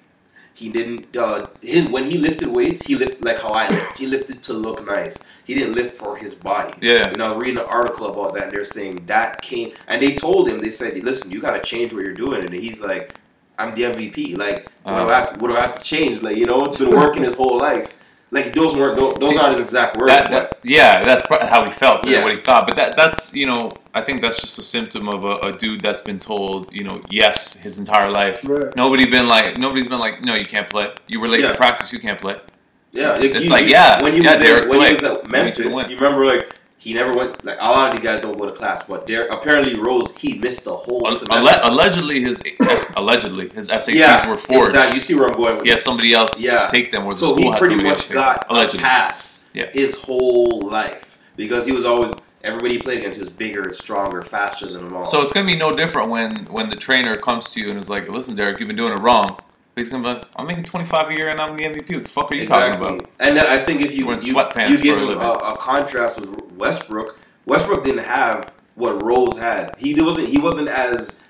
He didn't uh, – his, when he lifted weights, he lifted like how I lift. He lifted to look nice. He didn't lift for his body. Yeah. And I was reading an article about that, and they're saying that came – and they told him, they said, listen, you got to change what you're doing. And he's like – I'm the M V P. Like, what, uh, do I have to, what do I have to change? Like, you know, it's been working his whole life. Like, those weren't those see, aren't his exact words. That, that, yeah, that's how he felt and yeah. what he thought. But that that's, you know, I think that's just a symptom of a, a dude that's been told, you know, yes, his entire life. Right. Nobody been like, nobody's been like, no, you can't play. You were late yeah. to practice, you can't play. Yeah. It, it's you, like, yeah. When he yeah, was, there, when he was at Memphis, you remember, like, he never went, like, a lot of you guys don't go to class, but there apparently Rose, he missed the whole Alleg- semester. Allegedly, his allegedly his S A Ts yeah, were forged. Exactly. You see where I'm going with this. He had somebody else yeah. take them, or the so school had somebody else take them. So he pretty much got allegedly. a pass yeah. his whole life, because he was always, everybody he played against was bigger, stronger, faster than them all. So it's going to be no different when, when the trainer comes to you and is like, listen, Derrick, you've been doing it wrong. He's gonna be like, I'm making twenty-five a year and I'm the M V P. What the fuck are you exactly. talking about? And then I think if you you, you, you give him a, a contrast with Westbrook, Westbrook didn't have what Rose had. He wasn't he wasn't as,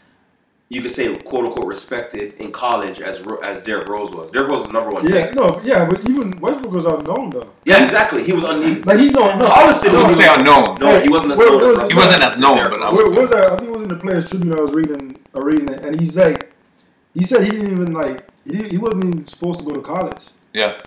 you could say, quote unquote, respected in college as as Derrick Rose was. Derrick Rose was number one. Yeah, pick. no, yeah, but even Westbrook was unknown though. Yeah, exactly. He was unknown. Like he don't know. I would say unknown. No, he wasn't as known. Where, as he wasn't as known. But I, where, was I think it was in the Players Tribune. I was reading, I reading it, and he's like, he said he didn't even like. He, he wasn't even supposed to go to college. Yeah.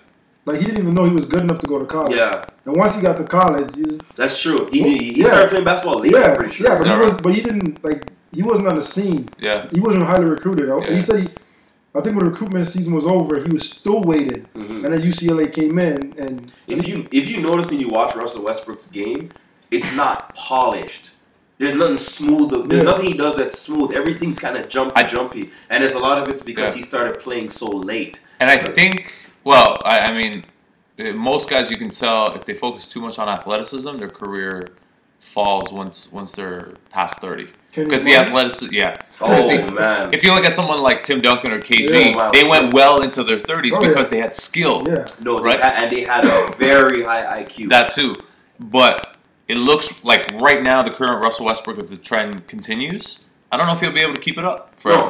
Like, he didn't even know he was good enough to go to college. Yeah. And once he got to college, he just... That's true. He, well, he yeah. started playing basketball late, yeah. I'm pretty sure. Yeah, but, yeah, he right. was, but he didn't, like, he wasn't on the scene. Yeah. He wasn't highly recruited. Yeah. He said he... I think when the recruitment season was over, he was still waiting. Mm-hmm. And then U C L A came in, and... If you if you notice and you watch Russell Westbrook's game, it's not polished. There's nothing smooth. There's yeah. nothing he does that's smooth. Everything's kind of jumpy, jumpy. And there's a lot of it's because yeah. he started playing so late. And I but, think... Well, I, I mean, most guys you can tell if they focus too much on athleticism, their career falls once once they're past thirty. Because the athleticism, yeah. Oh, they, man. If you look at someone like Tim Duncan or K G, yeah, wow, they went well into their thirties oh, because yeah. they had skill. Yeah. No, right? they had, and they had a very high I Q. That too. But it looks like right now, the current Russell Westbrook, if the trend continues, I don't know if he'll be able to keep it up forever. No.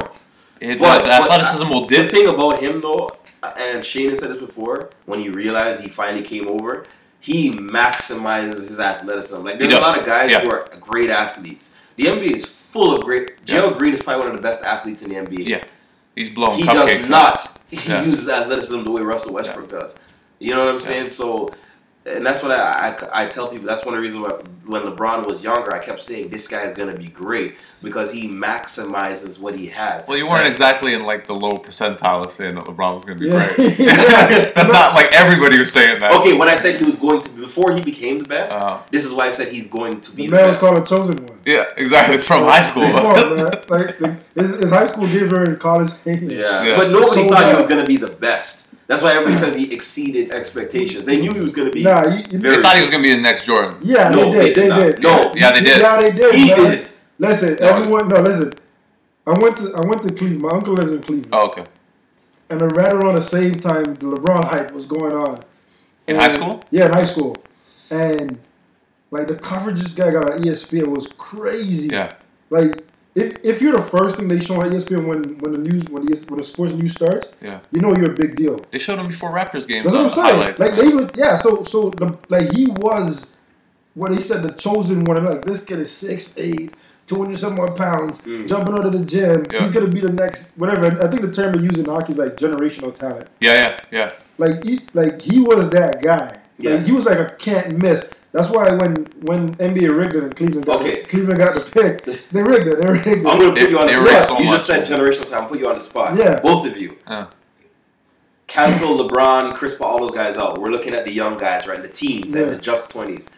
It, but, the, the athleticism but, will dip. The thing about him, though, and Shane has said this before, when he realized he finally came over, he maximizes his athleticism. Like, there's a lot of guys yeah. who are great athletes. The N B A is full of great... Yeah. Gerald Green is probably one of the best athletes in the N B A. Yeah, he's blowing he cupcakes. He does not He yeah. uses athleticism the way Russell Westbrook yeah. does. You know what I'm yeah. saying? So, and that's what I, I, I tell people. That's one of the reasons why when LeBron was younger, I kept saying, this guy is going to be great because he maximizes what he has. Well, you weren't like, exactly in, like, the low percentile of saying that LeBron was going to be yeah. great. That's no. not like everybody was saying that. Okay, when I said he was going to be, before he became the best, uh-huh. this is why I said he's going to be the, the man best. The man was called a chosen one. Yeah, exactly, from like, high school. Before, like, like, his, his high school did during college. Yeah. yeah, but nobody so thought bad. he was going to be the best. That's why everybody says he exceeded expectations. They knew he was going to be. Nah, he, he, they thought he was going to be the next Jordan. Yeah, no, they did. They did. They did. No, yeah, they did. Yeah, they did. He man. did. Listen, no, everyone. No, listen. I went to I went to Cleveland. My uncle lives in Cleveland. Oh, okay. And right around the same time, the LeBron hype was going on. In and, high school? Yeah, in high school. And like the coverage this guy got on E S P N was crazy. Yeah. Like. If if you're the first thing they show on E S P N when, when the news when the when the sports news starts, yeah. you know you're a big deal. They showed him before Raptors games. That's what I'm saying. Highlights, like man. they were, yeah. So so the, like he was what they said the chosen one. Like this kid is six eight, two hundred some odd pounds, mm. jumping out of the gym. Yep. He's gonna be the next whatever. I think the term they use in hockey is like generational talent. Yeah, yeah, yeah. Like he like he was that guy. Yeah, like, he was like a can't miss. That's why when, when N B A rigged it and Cleveland got, okay. Cleveland got the pick, they rigged it. They rigged it. I'm going to put you on the spot. So you just said generational talent. I'll put you on the spot. Yeah. Both of you. Yeah. Cancel LeBron, Chris Paul, all those guys out. We're looking at the young guys, right? The teens yeah. and the just twenties.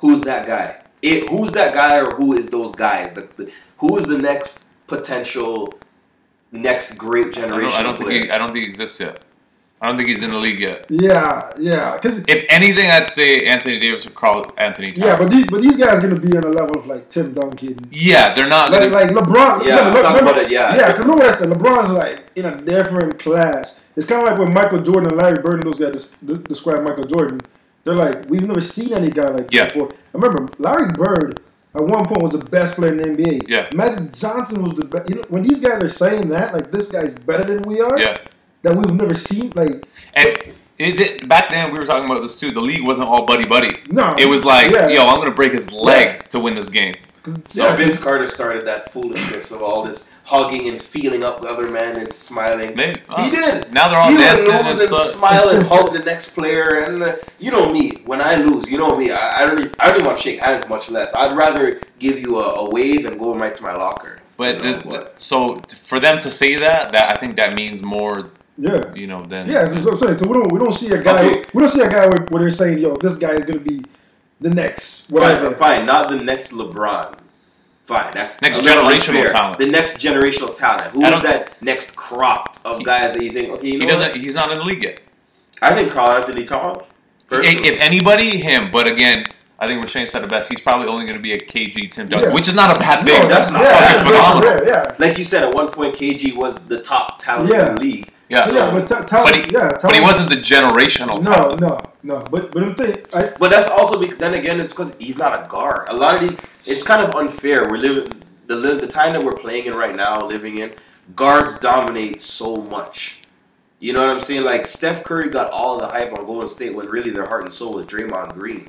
Who's that guy? It, who's that guy or who is those guys? The, the, who is the next potential, next great generation I don't, I don't think he, I don't think he exists yet. I don't think he's in the league yet. Yeah, yeah. If anything, I'd say Anthony Davis or Karl-Anthony Towns. Yeah, but these, but these guys are going to be on a level of like Tim Duncan. Yeah, they're not like, like LeBron. Yeah, Le- Le- talking Le- about Le- it. Yeah, yeah. Because remember I said LeBron's like in a different class. It's kind of like when Michael Jordan and Larry Bird and those guys des- describe Michael Jordan. They're like, we've never seen any guy like yeah. this before. I remember Larry Bird at one point was the best player in the N B A. Yeah. Magic Johnson was the best. You know, when these guys are saying that, like this guy's better than we are. Yeah. That we've never seen, like... And it, it, back then, we were talking about this, too. The league wasn't all buddy-buddy. No. It was like, yeah. yo, I'm going to break his leg yeah. to win this game. So yeah. Vince Carter started that foolishness of all this hugging and feeling up the other man and smiling. Maybe. Oh. He did. Now they're all he dancing and lose and, and smile and hug the next player. And uh, you know me. When I lose, you know me. I, I don't even, I don't even want to shake hands much less. I'd rather give you a, a wave and go right to my locker. But you know, the, the, so for them to say that, that I think that means more... Yeah, you know then. Yeah, so, so, so we don't we don't see a guy okay. we don't see a guy where, where they're saying yo this guy is gonna be the next whatever. Fine, fine, not the next LeBron. Fine, that's next generational talent. The next generational talent. Who is that next crop of he, guys that you think? Okay, you know he doesn't. What? He's not in the league yet. I think Karl-Anthony Towns. If anybody, him. But again. I think Roshane said it best. He's probably only going to be a K G Tim Duncan, yeah. which is not a bad thing. No, that's not yeah, fucking that's phenomenal. Yeah. Like you said, at one point, K G was the top talent yeah. in the league. Yeah, so, yeah but, t- talent, but, he, yeah, talent, but he wasn't the generational no, talent. No, no, no. But but, thinking, I, but that's also because then again, it's because he's not a guard. A lot of these, it's kind of unfair. We're living the the time that we're playing in right now, living in guards dominate so much. You know what I'm saying? Like Steph Curry got all the hype on Golden State when really their heart and soul was Draymond Green.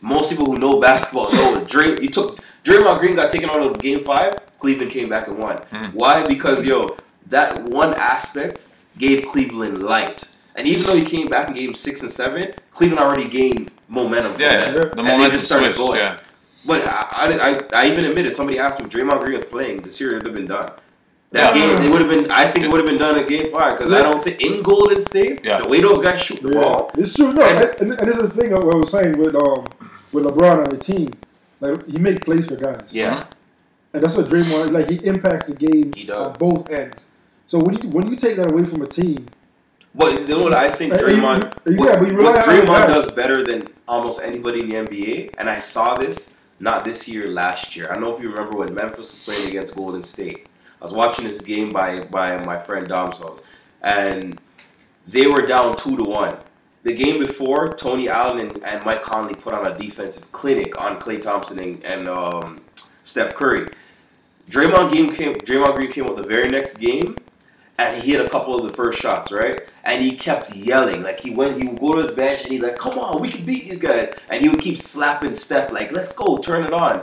Most people who know basketball know Dray. You took Draymond Green got taken out of Game Five. Cleveland came back and won. Mm. Why? Because yo, that one aspect gave Cleveland light, And even though he came back in game six and seven, Cleveland already gained momentum from yeah, that. Yeah, the momentum just started switched, going. Yeah. But I, I, I even admit it. Somebody asked me if Draymond Green was playing, the series would have been done. That yeah. game, it would have been. I think it would have been done in Game Five because yeah. I don't think in Golden State yeah. the way those guys shoot the yeah. ball. It's true, no, and, and, and this is the thing I was saying with um with LeBron on the team, like he make plays for guys. Yeah, and that's what Draymond like. He impacts the game he does. on both ends. So when you when you take that away from a team, well, you know what I think Draymond you, you, yeah, what, what Draymond does better than almost anybody in the N B A, and I saw this not this year, last year. I don't know if you remember when Memphis was playing against Golden State. I was watching this game by, by my friend Dom's house, and they were down two to one. The game before, Tony Allen and, and Mike Conley put on a defensive clinic on Klay Thompson and, and um, Steph Curry. Draymond game came. Draymond Green came up the very next game, and he hit a couple of the first shots, right? And he kept yelling, like he went. He would go to his bench and he's like, "Come on, we can beat these guys." And he would keep slapping Steph, like, "Let's go, turn it on."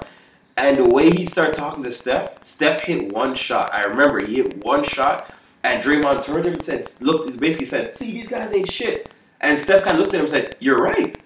And the way he started talking to Steph, Steph hit one shot. I remember he hit one shot, and Draymond turned to him and said, looked, basically said, "See, these guys ain't shit." And Steph kind of looked at him and said, "You're right."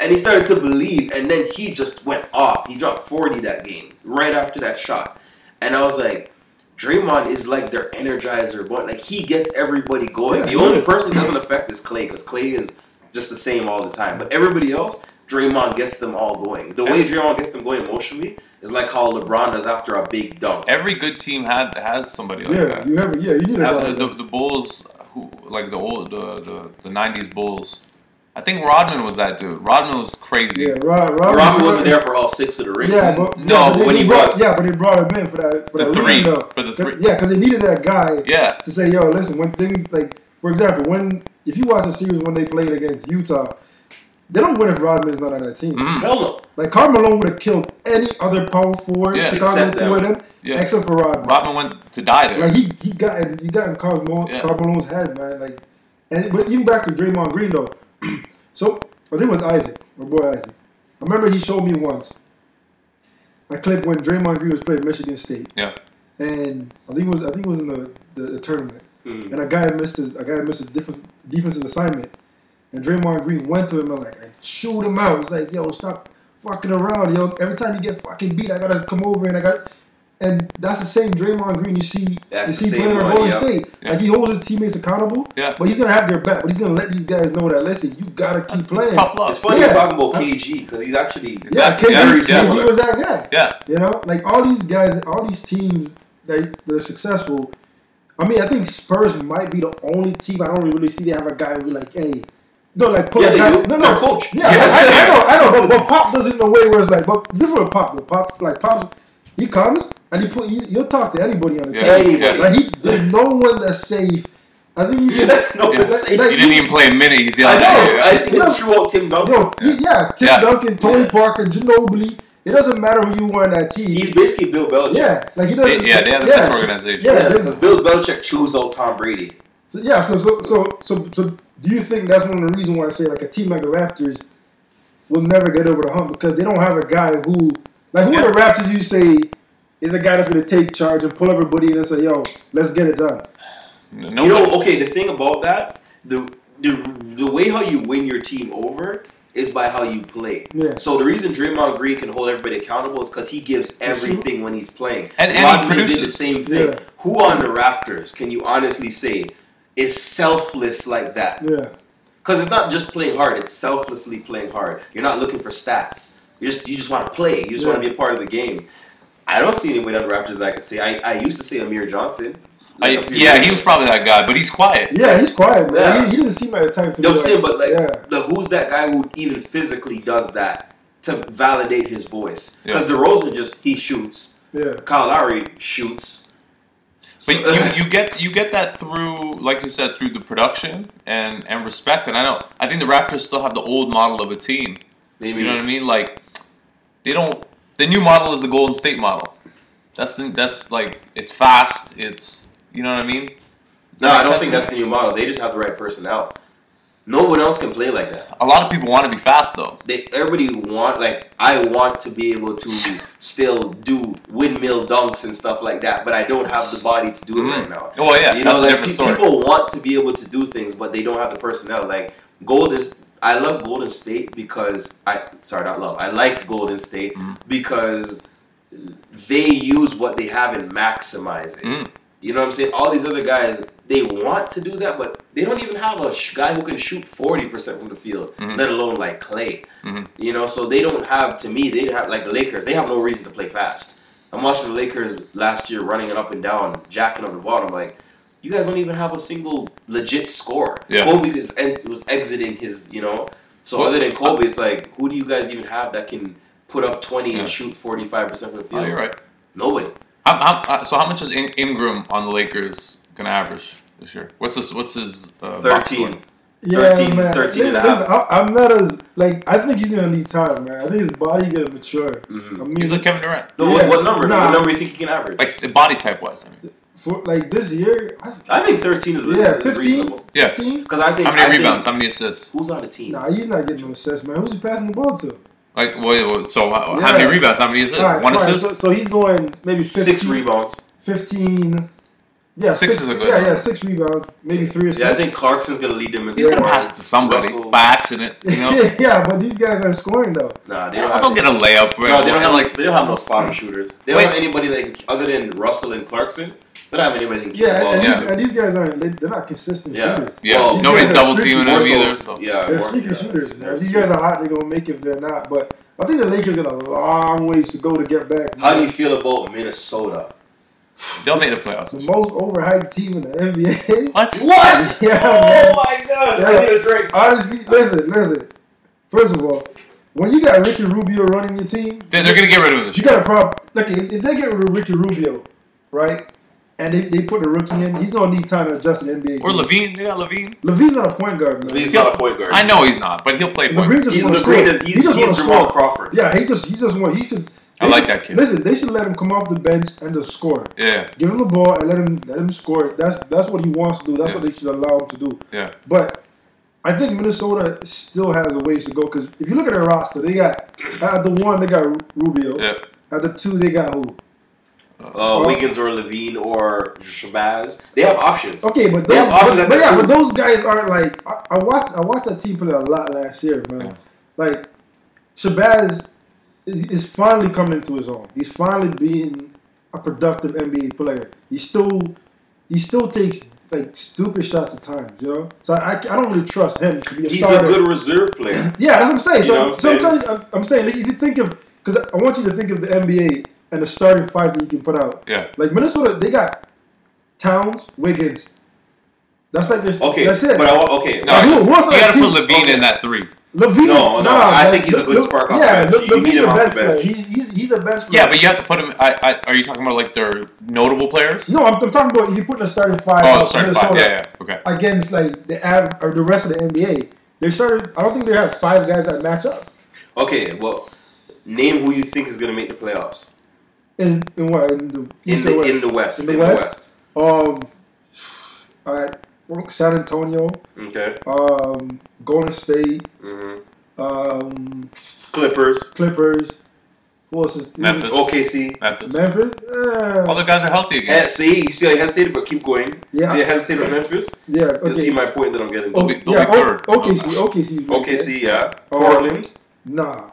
And he started to believe, and then he just went off. He dropped forty that game, right after that shot. And I was like, Draymond is like their energizer, but like he gets everybody going. Yeah. The only person who doesn't affect is Klay, because Klay is just the same all the time. But everybody else, Draymond gets them all going. The way Draymond gets them going emotionally is like how LeBron does after a big dunk. Every good team had has somebody like yeah, that. You have, yeah, you need have a the, the, the Bulls, who, like the old the, the, the nineties Bulls. I think Rodman was that dude. Rodman was crazy. Yeah, Rod, Rodman, Rodman wasn't there for all six of the rings. Yeah, but, no, yeah, but when he brought, was. Yeah, but they brought him in for that. For the that three. Reason, for the three. Yeah, because they needed that guy yeah. to say, yo, listen, when things like, for example, when if you watch the series when they played against Utah, they don't win if Rodman's not on that team. Mm. Hell no. Like, Carmelo would have killed any other power forward, yeah, Chicago with him, yeah. except for Rodman. Rodman went to die there. Like, he, he got in, he got in Carmelo, yeah. Carmelo's head, man. Like, and but even back to Draymond Green, though. So, I think it was Isaac, my boy Isaac. I remember he showed me once a clip when Draymond Green was playing Michigan State. Yeah. And I think it was, I think it was in the, the, the tournament. Mm. And a guy missed his, a guy missed his defense, defensive assignment. And Draymond Green went to him and like, and chewed him out. It's like, yo, stop fucking around, yo. Every time you get fucking beat, I gotta come over and I got. And that's the same Draymond Green you see. That's you see playing at Golden State. Yeah. Like he holds his teammates accountable. Yeah. But he's gonna have their back. But he's gonna let these guys know that listen, you gotta keep that's, playing. That's tough luck. It's funny yeah. you're talking about K G because he's actually exactly. yeah, K G, very similar. He was that guy. Yeah. You know, like all these guys, all these teams that they're successful. I mean, I think Spurs might be the only team I don't really see they have a guy who be like, hey. No, like pull yeah, guy, no, no, coach. Yeah, yeah. I, I know, I know. But, but Pop does it in a way where it's like, but different Pop. The Pop, like Pop, he comes and he put. He, he'll talk to anybody on the yeah, team. Yeah. Like he, there's no one that's safe. I think he did. no, yeah. like, like, he didn't even play a minute. He's the other. I know. I see. Throughout Tim Duncan. Yo, yeah. He, yeah, Tim yeah. Duncan, Tony yeah. Parker, Ginobili. It doesn't matter who you were in that team. He's basically Bill Belichick. Yeah, like he doesn't. They, yeah, they had a yeah. best organization. Yeah, because yeah, Bill Belichick chose old Tom Brady. So yeah, so so so so. so do you think that's one of the reasons why I say like a team like the Raptors will never get over the hump because they don't have a guy who like who yeah. are the Raptors you say is a guy that's going to take charge and pull everybody in and say yo let's get it done. No, you know, okay. The thing about that the the the way how you win your team over is by how you play. Yeah. So the reason Draymond Green can hold everybody accountable is because he gives everything when he's playing. And, and Rodman he did the same thing. Yeah. Who on the Raptors can you honestly say? Is selfless like that. Yeah. Because it's not just playing hard. It's selflessly playing hard. You're not looking for stats. You just you just want to play. You just yeah. want to be a part of the game. I don't see anybody on the Raptors that I could say. I, I used to say Amir Johnson. Like I, yeah, ago. He was probably that guy, but he's quiet. Yeah, he's quiet, man. Yeah. He, he didn't seem like the type to you know be what I'm saying, but like, yeah. the, who's that guy who even physically does that to validate his voice? Because yeah. DeRozan just, he shoots. Yeah. Kyle Lowry shoots. But you, you get you get that through, like you said, through the production and, and respect. And I know I think the Raptors still have the old model of a team. Maybe. You know what I mean? Like they don't. The new model is the Golden State model. That's the, that's like it's fast. It's you know what I mean. Does no, I don't think that's the new model. They just have the right personnel. No one else can play like that. A lot of people want to be fast, though. They everybody want like I want to be able to still do windmill dunks and stuff like that, but I don't have the body to do it mm-hmm. right now. Oh yeah, you that's know, like, a different story. People want to be able to do things, but they don't have the personnel. Like Gold is, I love Golden State because I sorry not love. I like Golden State mm-hmm. because they use what they have and maximize it. Mm. You know what I'm saying? All these other guys, they want to do that, but they don't even have a sh- guy who can shoot forty percent from the field, mm-hmm. let alone like Klay. Mm-hmm. You know, so they don't have, to me, they have, like the Lakers, they have no reason to play fast. I'm watching the Lakers last year running it up and down, jacking up the ball. I'm like, you guys don't even have a single legit score. Yeah. Kobe is en- was exiting his, you know. So well, other than Kobe, it's like, who do you guys even have that can put up twenty yeah. and shoot forty-five percent from the field? Oh, you're right. Nobody. I'm, I'm, so how much is Ingram on the Lakers gonna average this year? What's this? What's his uh, thirteen? Yeah, thirteen, man. thirteen and a half. I'm not as like I think he's gonna need time, man. I think his body gonna mature. Mm-hmm. I mean, he's like Kevin Durant. No, yeah, what, what number? Nah, what number you think he can average? Like body type wise, I mean. For, like this year, I, I think thirteen is yeah, fifteen, reasonable. Yeah, fifteen. Because I think how many I rebounds? Think, how many assists? Who's on the team? Nah, he's not getting no assists, man. Who's he passing the ball to? Like, well, so how yeah. many rebounds? How many is it? Right, One right. assist? So, so he's going maybe fifteen, six rebounds. fifteen. Yeah, six, six is a good. Yeah, one. yeah, six rebounds, maybe three assists. Yeah, I think Clarkson's gonna lead them in. He's gonna pass to somebody Russell. by accident, you know. yeah, but these guys aren't scoring though. Nah, they don't. I don't get a layup. Bro. No, they don't have like they don't have no spot shooters. They don't Wait. have anybody like other than Russell and Clarkson. They don't have anybody that can yeah, the ball. And, yeah. These, and these guys aren't. They, they're not consistent yeah. shooters. Yeah, well, nobody's double teaming them either. So yeah, they're streaky yeah, shooters. They're these guys are hot. They're gonna make it if they're not. But I think the Lakers got a long ways to go to get back. How do you feel about Minnesota? They'll make the playoffs. The most overhyped team in the N B A. What? What? Yeah, oh, man. My God. Yeah. I need a drink. Honestly, listen, listen. First of all, when you got Ricky Rubio running your team. They're, they're going to get rid of this. You got a problem. Look, if, if they get rid of Ricky Rubio, right, and they, they put a rookie in, he's going to need time to adjust to the N B A. Or LaVine. They got LaVine. LaVine's not a point guard. Man. LaVine's not a point guard. I know he's not, but he'll play point guard. He's Jamal Crawford. Yeah, he just, he just wants. He should. They I like should, that kid. Listen, they should let him come off the bench and just score. Yeah. Give him the ball and let him let him score. That's that's what he wants to do. That's yeah. what they should allow him to do. Yeah. But I think Minnesota still has a ways to go because if you look at their roster, they got at the one they got Rubio. Yeah. At the two they got who? Uh, Wiggins or Levine or Shabazz. They have options. Okay, but those, but, but yeah, but those guys aren't like I, I watched I watched that team play a lot last year, man. Yeah. Like Shabazz. He's finally coming into his own. He's finally being a productive N B A player. He still, he still takes like stupid shots at times, you know. So I, I don't really trust him to be a He's starter. He's a good reserve player. Yeah, that's what I'm saying. You so I'm sometimes saying? I'm saying like, if you think of, because I want you to think of the N B A and the starting five that you can put out. Yeah. Like Minnesota, they got Towns, Wiggins. That's like this. Okay. That's it. But I, okay. No, like, who, who else you got to put Levine okay. in that three. Levine, no, no, nah, I man. think he's a good Le- spark off yeah, bench. Le- you need him off the bench. He's, he's, he's a bench player. Yeah, but you have to put him. I, I, are you talking about like their notable players? No, I'm, I'm talking about you putting a starting five. Oh, starting five. Yeah, yeah, okay. Against like the av- or the rest of the N B A, they started. I don't think they have five guys that match up. Okay, well, name who you think is going to make the playoffs. In in what in the in the, in the West in the in West. The West. Um, all right. San Antonio, okay. Um, Golden State, mm-hmm. um, Clippers, Clippers. Who else is Memphis? O K C, Memphis, Memphis. Yeah. All the guys are healthy again. Yeah, see, you see, I hesitated, but keep going. Yeah, see, I hesitated on Memphis. Yeah, okay. You see my point that I'm getting. Oh, okay. yeah, O K C, O K C, O K C, yeah. Portland, nah.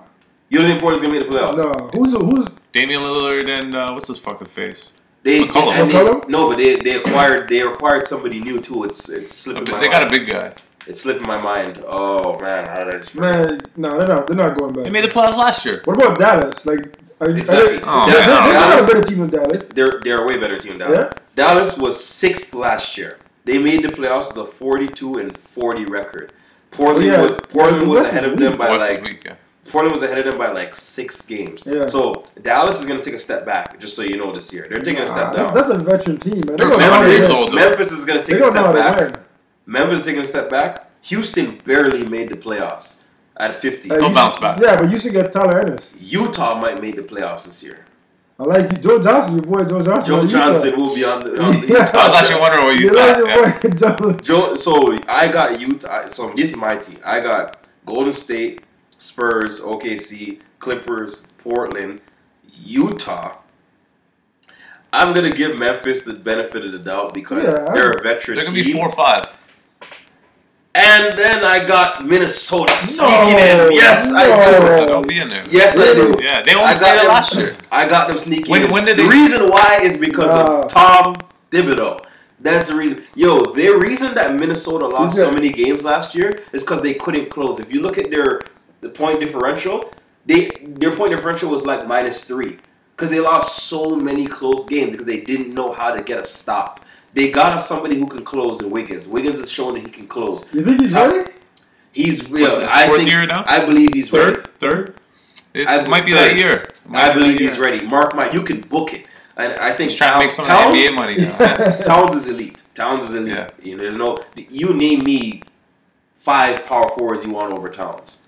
You don't think Portland's gonna make the playoffs? No. Who's who's Damian Lillard and uh, what's his fucking face? They, McCollum. They, McCollum? No, but they they acquired they acquired somebody new too. It's it's slipping big, my they mind. They got a big guy. It's slipping my mind. Oh man, how did I just man? No, they're not. They're not going back. They made the playoffs last year. What about Dallas? Like, are, exactly. are they, oh, they're, they're, they're not a better team than Dallas. They're they're a way better team than Dallas. Yeah? Dallas was sixth last year. They made the playoffs with a forty-two and forty record. Portland oh, yeah. was Portland yeah, was ahead of them by like. Week, yeah. Portland was ahead of them by like six games. Yeah. So Dallas is going to take a step back, just so you know, this year. They're taking a step down. That's a veteran team, man. Memphis, Memphis is going to take a step back. Memphis is taking a step back. Houston barely made the playoffs at fifty. They'll bounce back. Yeah, but Houston got Tyler Ennis. Utah might make the playoffs this year. I like you, Joe Johnson, your boy Joe Johnson. Joe Johnson will be on the. On the yeah. I was actually wondering where you thought. Like Joe. So I got Utah. So this is my team. I got Golden State, Spurs, O K C, Clippers, Portland, Utah. I'm gonna give Memphis the benefit of the doubt because yeah, they're a veteran. They're gonna team. Be four or five. And then I got Minnesota sneaking no, in. Yes, no. I do. They'll be in there. Yes, I do. Yeah, they almost got there last year. I got them sneaking when, in. When did they the reason why is because uh, of Tom Thibodeau. That's the reason. Yo, the reason that Minnesota lost so many games last year is because they couldn't close. If you look at their the point differential, they their point differential was like minus three because they lost so many close games because they didn't know how to get a stop. They got somebody who can close in Wiggins. Wiggins is showing that he can close. You think he's Top, ready? He's real. Well, I think. Year now? I believe he's third, ready. Third, it I, might be third. That year. Might I be believe he's year. Ready. Mark my. You can book it, and I think he's trying Towns, to make some Towns, N B A money now. Yeah. Towns is elite. Towns is elite. Yeah. You know, there's no. You name me five power forwards you want over Towns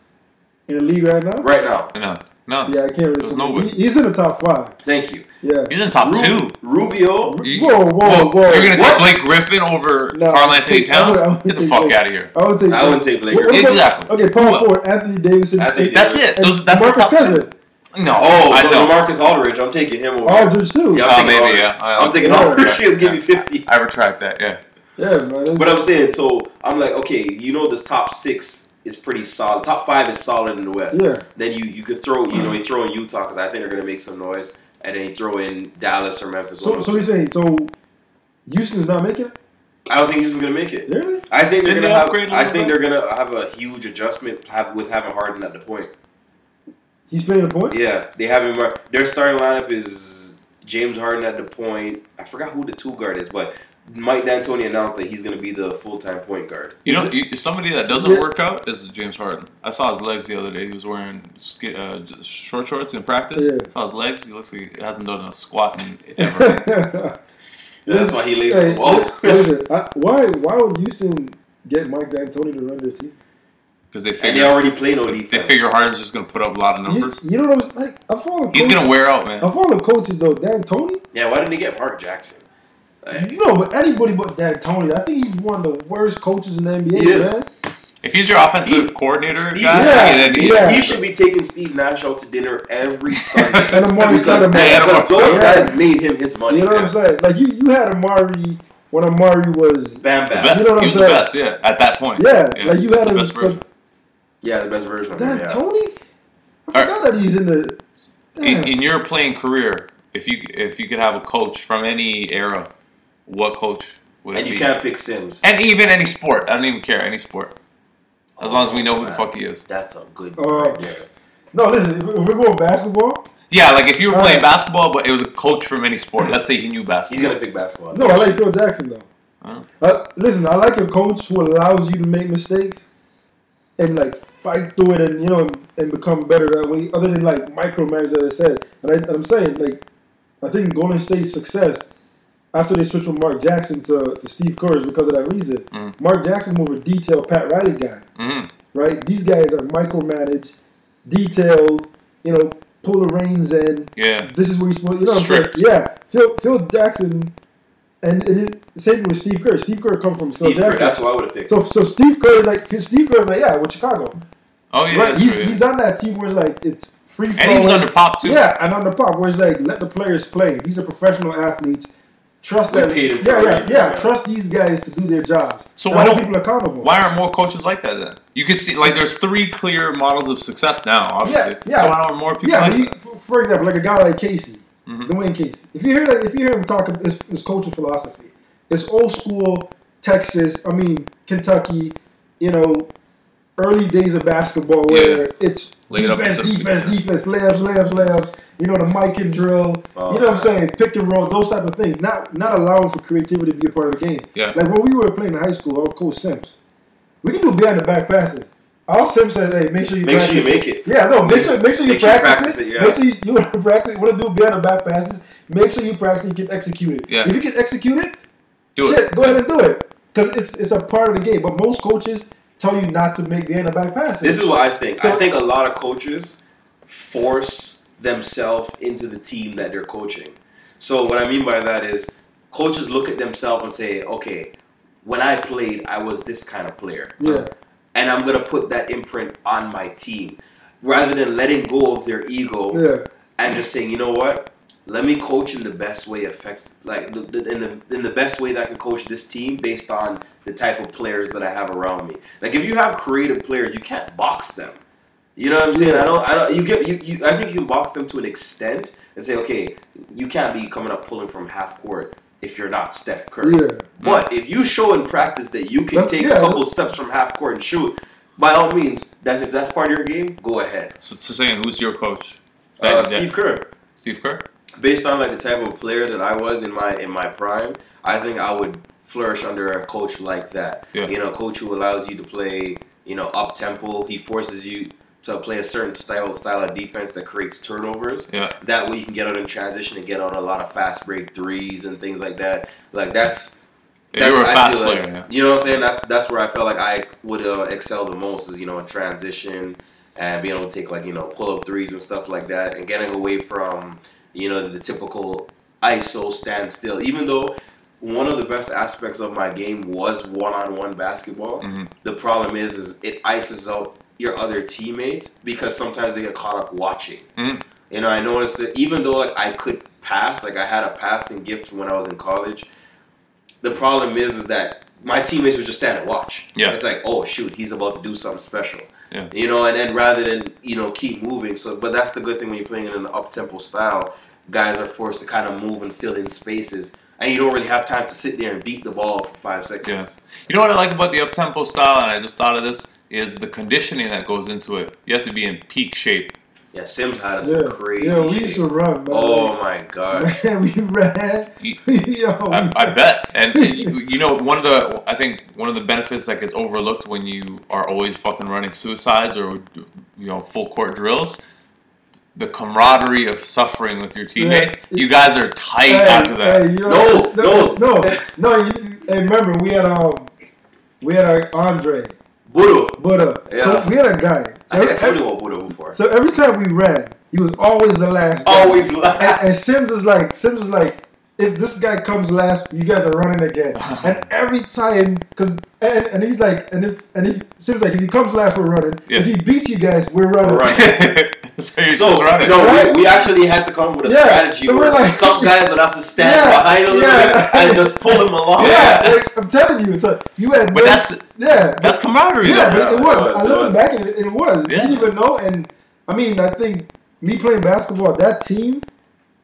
in the league right now. Right now. No. No. Yeah, I can't really. There's no way. He's in the top five. Thank you. Yeah. He's in the top Ru- two. Rubio. Whoa, whoa, whoa. whoa. You're going to take Blake Griffin over no, Karl-Anthony Towns? I would, I would Get the fuck Blake. Out of here. I wouldn't take Blake. I wouldn't take Blake Griffin. Exactly. Okay, power forward, Anthony Davidson. Anthony Davidson. That's it. Those, that's Marcus Cousins. No. Oh, I know. Marcus Aldridge. I'm taking him over. Aldridge, too. Yeah, I'm oh, maybe, Aldridge. Yeah. I'm, I'm taking Aldridge. Aldridge. She'll give me fifty. I retract that, yeah. Yeah, man. But I'm saying, so, I'm like, okay, you know this top six. It's pretty solid. Top five is solid in the West. Yeah. Then you, you could throw, you know, you throw in Utah because I think they're going to make some noise. And then you throw in Dallas or Memphis. So, so you're saying, so Houston's not making it? I don't think Houston's going to make it. Really? I think they're going to have I think they're going to have a huge adjustment have, with having Harden at the point. He's playing the point? Yeah. They have him. Their starting lineup is James Harden at the point. I forgot who the two guard is, but Mike D'Antoni announced that he's going to be the full-time point guard. You know, you, somebody that doesn't yeah. work out is James Harden. I saw his legs the other day. He was wearing sk- uh, short shorts in practice. Yeah. I saw his legs. He looks like he hasn't done a squat in ever. yeah, that's why he lays hey, on the wall. Listen, I, why, why would Houston get Mike D'Antoni to run their team? Because they figure, and they already play no defense. They figure Harden's just going to put up a lot of numbers. You, you know what I'm like? I follow he's going to wear out, man. I follow coaches, though. D'Antoni? Yeah, why didn't they get Mark Jackson? Like, no, but anybody but D'Antoni. I think he's one of the worst coaches in the N B A, man. If he's your offensive he, coordinator Steve, guy, yeah, then yeah. he should be taking Steve Nash out to dinner every Sunday. and Amari Stoudemire. Because those guys yeah. made him his money. You know yeah. what I'm saying? Like, you, you had Amari when Amari was... Bam Bam. You know what I'm saying? He was the best, yeah, at that point. Yeah, yeah like you had him... Best version. Like, yeah, the best version of him, yeah. D'Antoni? I forgot right. that he's in the... In, in your playing career, if you if you could have a coach from any era... What coach would and it be? And you can't pick Sims. And even any sport. I don't even care. Any sport. As oh, long as we know man. Who the fuck he is. That's a good uh, one. Yeah. No, listen. If we're going basketball. Yeah, like if you were playing right. basketball, but it was a coach from any sport. Let's say he knew basketball. He's going to pick basketball. No, I like Phil Jackson, though. Huh? Uh, listen, I like a coach who allows you to make mistakes and, like, fight through it and, you know, and become better that way. Other than, like, micromanage, as I said. And, I, and I'm saying, like, I think Golden State's success... After they switched from Mark Jackson to, to Steve Kerr is because of that reason. Mm. Mark Jackson was a detailed Pat Riley guy, mm. right? These guys are micromanaged, detailed, you know, pull the reins in. Yeah. This is where you're supposed to, you know what I'm saying? Yeah. Phil, Phil Jackson, and, and it, same thing with Steve Kerr. Steve Kerr come from Steve Phil Jackson. Kerr, that's what I would have picked. So, so Steve Kerr, like, Steve Kerr, like, yeah, with Chicago. Oh, yeah. Right? He's, he's on that team where it's like, it's free flowing. And he was on the Pop, too. Yeah, and on the Pop, where it's like, let the players play. He's a professional athlete. Trust them. Yeah, yeah, yeah. Trust these guys to do their job. So why don't people accountable? Why aren't more coaches like that then? You can see, like, there's three clear models of success now, obviously. Yeah, yeah. So why don't more people? Yeah, like he, that? For example, like a guy like Casey, mm-hmm. Dwayne Casey. If you hear, like, if you hear him talk, his, his coaching philosophy, it's old school Texas. I mean Kentucky. You know, early days of basketball where yeah. it's Lay defense, it defense, defense, defense, layups, layups, layups. You know, the mic and drill. Oh, you know what I'm saying? Pick and roll, those type of things. Not not allowing for creativity to be a part of the game. Yeah. Like when we were playing in high school, I would coach Sims. We can do behind the back passes. All Sims says, hey, make sure you make practice sure you make it. Yeah, no, make, make sure make sure you make practice, sure you practice it. it yeah. Make sure you, you want to practice want to do behind the back passes. Make sure you practice and you can execute it. Yeah. If you can execute it, do shit, it. Go ahead and do it. Because it's it's a part of the game. But most coaches tell you not to make behind the back passes. This is what I think. So, I think a lot of coaches force themselves into the team that they're coaching. So what I mean by that is coaches look at themselves and say, okay, when I played, I was this kind of player. Yeah. And I'm going to put that imprint on my team. Rather than letting go of their ego yeah. and just saying, you know what? Let me coach in the best way effect, like in the in the best way that I can coach this team based on the type of players that I have around me. Like if you have creative players, you can't box them. You know what I'm saying? I don't. I don't. You get. You, you. I think you can box them to an extent and say, okay, you can't be coming up pulling from half court if you're not Steph Curry. Yeah. But if you show in practice that you can that's, take yeah. a couple steps from half court and shoot, by all means, that's if that's part of your game, go ahead. So, so saying, who's your coach? That, uh, Steve that, Kerr. Steve Kerr. Based on like the type of player that I was in my in my prime, I think I would flourish under a coach like that. Yeah. You know, a coach who allows you to play, you know, up tempo. He forces you to play a certain style style of defense that creates turnovers. Yeah. That way you can get out in transition and get out a lot of fast break threes and things like that. Like that's. That's, you were a fast player, like, yeah. You know what I'm saying? That's that's where I felt like I would uh, excel the most is, you know, in transition and being able to take, like, you know, pull-up threes and stuff like that and getting away from, you know, the typical I S O standstill. Even though one of the best aspects of my game was one-on-one basketball, mm-hmm. the problem is is it ices out your other teammates because sometimes they get caught up watching. Mm-hmm. You know, I noticed that even though, like, I could pass, like, I had a passing gift when I was in college, the problem is, is that my teammates would just stand and watch. Yeah. It's like, oh, shoot, he's about to do something special. Yeah. You know, and then rather than, you know, keep moving. So, but that's the good thing when you're playing in an up-tempo style. Guys are forced to kind of move and fill in spaces. And you don't really have time to sit there and beat the ball for five seconds. Yeah. You know what I like about the up-tempo style, and I just thought of this, is the conditioning that goes into it. You have to be in peak shape. Yeah, Sims had us yeah. some crazy Yeah, we used shit. to run, man. Oh, my gosh. Man, we ran. Yo, I, I bet. And, you, you know, one of the, I think one of the benefits that gets overlooked when you are always fucking running suicides or, you know, full court drills, the camaraderie of suffering with your teammates. Yeah, it, you guys are tight hey, after that. Hey, yo, no, no, no. No, no you, hey, remember, we had, um, we had our Andre. Buddha. Buddha. Yeah. So we had a guy. I think I told you about Buddha before. So every time we ran, he was always the last. Always guy. last. And, and Sims is like, Sims is like, if this guy comes last, you guys are running again. And every time, cause and, and he's like, and if and if Sims like, if he comes last, we're running. Yeah. If he beats you guys, we're running. We're running. So you're so, just running. No, right? we, we actually had to come up with a yeah. strategy so where like, some guys would have to stand yeah, behind a little yeah. bit and just pull him along. Yeah, like, I'm telling you, so you had. But no, that's the, yeah, that's camaraderie. Yeah, though. But it was. It was I look back and it, it was. Yeah. You didn't even know, and I mean, I think me playing basketball, that team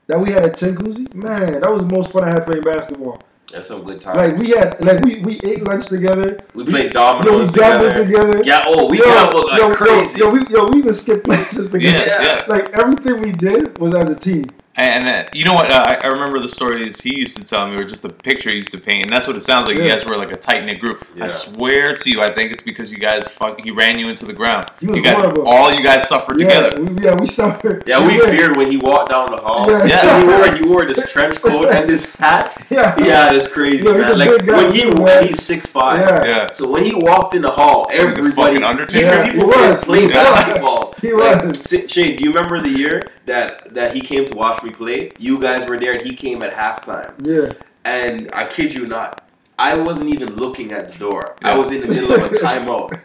that we had at Chinguzi, man, that was the most fun I had playing basketball. That's some good times. Like we had, like we, we ate lunch together. We, we played dominoes you know, we together. together. Yeah, oh, we yo, gambled like yo, crazy. Yo, yo, we, yo, we even skipped places together. Yeah, yeah. Like everything we did was as a team. And uh, you know what? Uh, I, I remember the stories he used to tell me were just the picture he used to paint, and that's what it sounds like. Yeah. You guys were like a tight knit group. Yeah. I swear to you, I think it's because you guys fuck. He ran you into the ground. He was you guys, horrible. All you guys suffered yeah, together. We, yeah, we suffered. Yeah, we, we feared when he walked down the hall. Yeah, yeah. he wore he wore this trench coat and this hat. Yeah, yeah, it's crazy, yeah, man. Like when he when he's six five. Yeah. yeah. So when he walked in the hall, everybody, undertaker. Yeah, people were playing basketball. He was. Like, Shane, do you remember the year that that he came to watch me play? You guys were there, and he came at halftime. Yeah. And I kid you not, I wasn't even looking at the door. Yeah. I was in the middle of a timeout,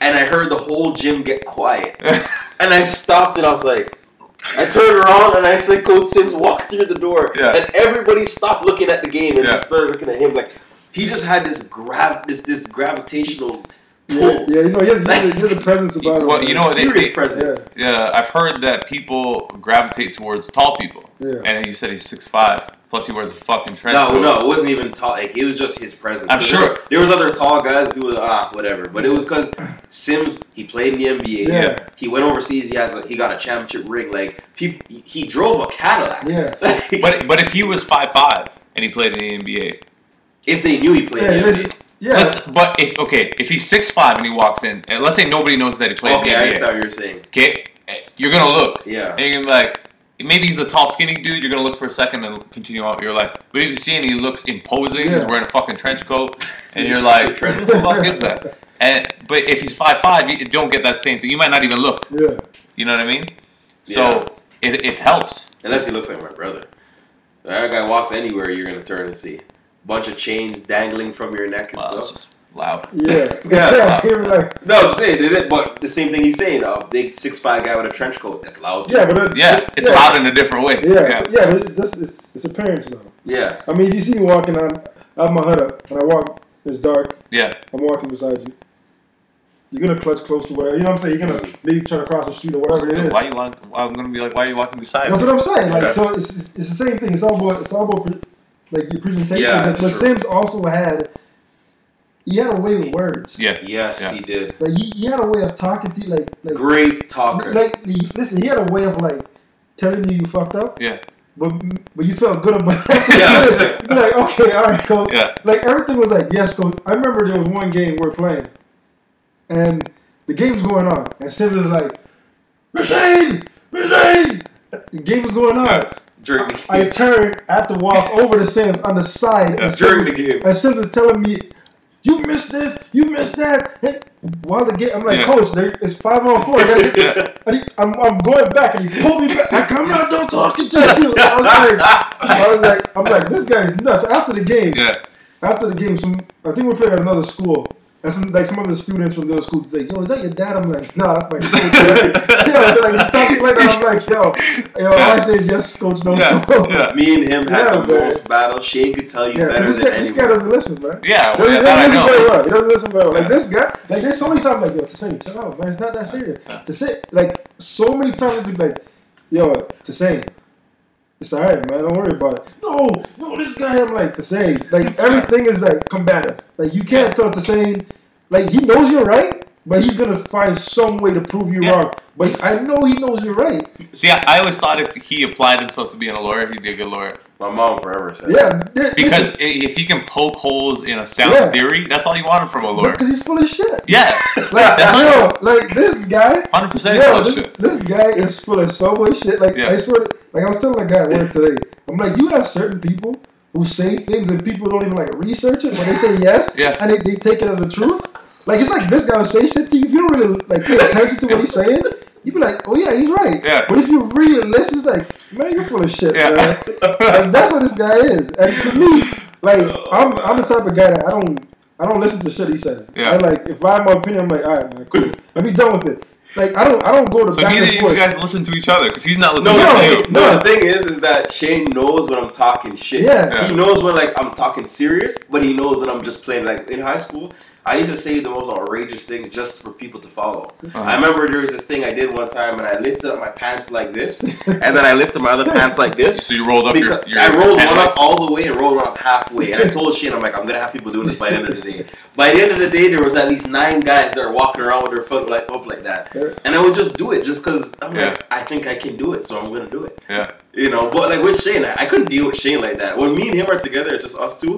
and I heard the whole gym get quiet. And I stopped, and I was like, I turned around, and I said, Coach Sims, walk through the door. Yeah. And everybody stopped looking at the game and yeah. just started looking at him. Like he just had this grav, this this gravitational. Yeah, yeah, you know, you're the presence about it. Well, you know, serious presence. Yeah. yeah, I've heard that people gravitate towards tall people. Yeah. And you said he's six five, plus he wears a fucking trench No, coat. no, it wasn't even tall. Like, it was just his presence. I'm sure. There, there was other tall guys who were, ah, whatever. But it was because Sims, he played in the N B A. Yeah. He went overseas. He has, a, he got a championship ring. Like, he, he drove a Cadillac. Yeah. but but if he was five five and he played in the N B A. If they knew he played yeah, in the N B A. Yeah, let's, but if okay, if he's six five and he walks in, and let's say nobody knows that he played. Okay, I saw what you were saying. Okay, you're gonna look. Yeah, and you're gonna be like, maybe he's a tall, skinny dude. You're gonna look for a second and continue on. You're like, but if you see him, he looks imposing. Yeah. He's wearing a fucking trench coat, and you're like, what the fuck is that? And but if he's five five, you don't get that same thing. You might not even look. Yeah, you know what I mean? So. Yeah. It it helps. Unless he looks like my brother. That guy walks anywhere, you're going to turn and see. Bunch of chains dangling from your neck and well, stuff. Just loud. Yeah. yeah, yeah loud. Like, no, I'm saying, it is, but the same thing he's saying, a big six foot five guy with a trench coat, that's loud. Yeah, but it, yeah, it, it's yeah. loud in a different way. Yeah, yeah, yeah but it, this, it's, it's appearance now. Yeah. I mean, you see me walking on, out my hut up, and I walk, it's dark. Yeah. I'm walking beside you. You're going to clutch close to whatever. You know what I'm saying? You're going to maybe try to cross the street or whatever it is. Why you want, I'm going to be like, why are you walking beside me? That's what I'm saying. Like, okay. So it's, it's the same thing. It's all about, it's all about pre- like your presentation. Yeah, but Sims also had, he had a way with words. Yeah. Yes, yeah. he did. Like he, he had a way of talking to you. Like, like, great talker. Like, he, listen, he had a way of like telling you you fucked up. Yeah. But but you felt good about it. Yeah. You're like, okay, all right, coach. Yeah. Like, everything was like, yes, coach. I remember there was one game we were playing. And the game's going on, and Sims is like, Roshane, Roshane. The game was going on. Uh, during the game. I, I turned at the walk over to Sims on the side. Uh, during Sims, the game. And Sims is telling me, you missed this, you missed that. And while the game, I'm like, yeah. Coach, there, it's five on four. I yeah. and he, I'm, I'm going back, and he pulled me back. Like, I'm not done talking to you. I was like, I was like, I'm like, this guy is nuts. After the game, yeah. after the game, some I think we played at another school. And some, like some of the students from the school, they like, yo, is that your dad? I'm like, nah, that's my coach. Right? Yeah, they're like, talking like that. I'm like, yo, yo, yeah. I say yes, coach, no, yeah. no. Yeah. Me and him had yeah, the man. most battle. Shane could tell you yeah, better than guy, anyone. This guy doesn't listen, man. Yeah, well, he, doesn't I know. Very well. he doesn't listen very well. Yeah. Like this guy, like there's so many times, like, yo, T'Sane, shut up, man. It's not that serious. Yeah. T'Sane, like so many times, he's like, yo, T'Sane, it's all right, man. Don't worry about it. No, no, this guy, I'm like, T'Sane. Like, everything is, like, combative. Like, you can't tell T'Sane. Like, he knows you're right, but he's going to find some way to prove you yeah. wrong. But I know he knows you're right. See, I, I always thought if he applied himself to being a lawyer, he'd be a good lawyer. My mom forever said yeah, that. Yeah. Because is, if he can poke holes in a sound yeah. theory, that's all you want from a lawyer. Because he's full of shit. Yeah. Like, that's yo, like, this guy. one hundred percent yo, full of this, shit. This guy is full of so much shit. Like, yeah. I swear to Like, I was telling a guy at work today, I'm like, you have certain people who say things and people don't even, like, research it when they say yes, yeah. and they, they take it as a truth. Like, it's like this guy would say shit to you. If you don't really, like, pay attention to what he's saying, you'd be like, oh, yeah, he's right. Yeah. But if you really listen, it's like, man, you're full of shit, yeah. man. Like, that's what this guy is. And for me, like, I'm I'm the type of guy that I don't I don't listen to shit he says. Yeah. I, like, if I have my opinion, I'm like, all right, man, cool. Let me done with it. Like, I don't, I don't go to so back and forth. So neither of you guys listen to each other, because he's not listening no, to no, you. No, the thing is, is that Shane knows when I'm talking shit. Yeah. yeah. He knows when, like, I'm talking serious, but he knows that I'm just playing. Like, in high school, I used to say the most outrageous things just for people to follow. Uh-huh. I remember there was this thing I did one time, and I lifted up my pants like this, and then I lifted my other pants like this. So you rolled up your, your I rolled one up all the way and rolled one up halfway, and I told Shane, I'm like, I'm going to have people doing this by the end of the day. By the end of the day, there was at least nine guys that were walking around with their foot like up like that. And I would just do it just because I'm yeah. like, I think I can do it, so I'm going to do it. Yeah. You know, but like with Shane, I, I couldn't deal with Shane like that. When me and him are together, it's just us two.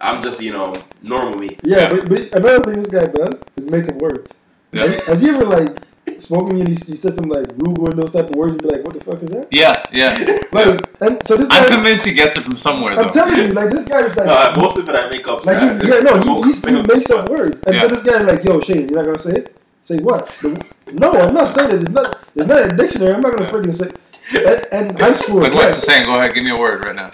I'm just, you know, normal me. Yeah, yeah. But, but another thing this guy does is make up words. Yeah. Have, have you ever, like, spoken and he, he said some, like, rude word, those type of words, you'd be like, what the fuck is that? Yeah, yeah. Like, and so this guy, I'm convinced he gets it from somewhere, though. I'm telling you, like, this guy is like... Uh, most of it I make up. Like, he, yeah, no, he, he, he makes up words. And yeah. so this guy is like, yo, Shane, you're not going to say it? Say what? The, no, I'm not saying it. It's not It's not in a dictionary. I'm not going to freaking say it. And, and high school... Like, what's the saying? Go ahead, give me a word right now.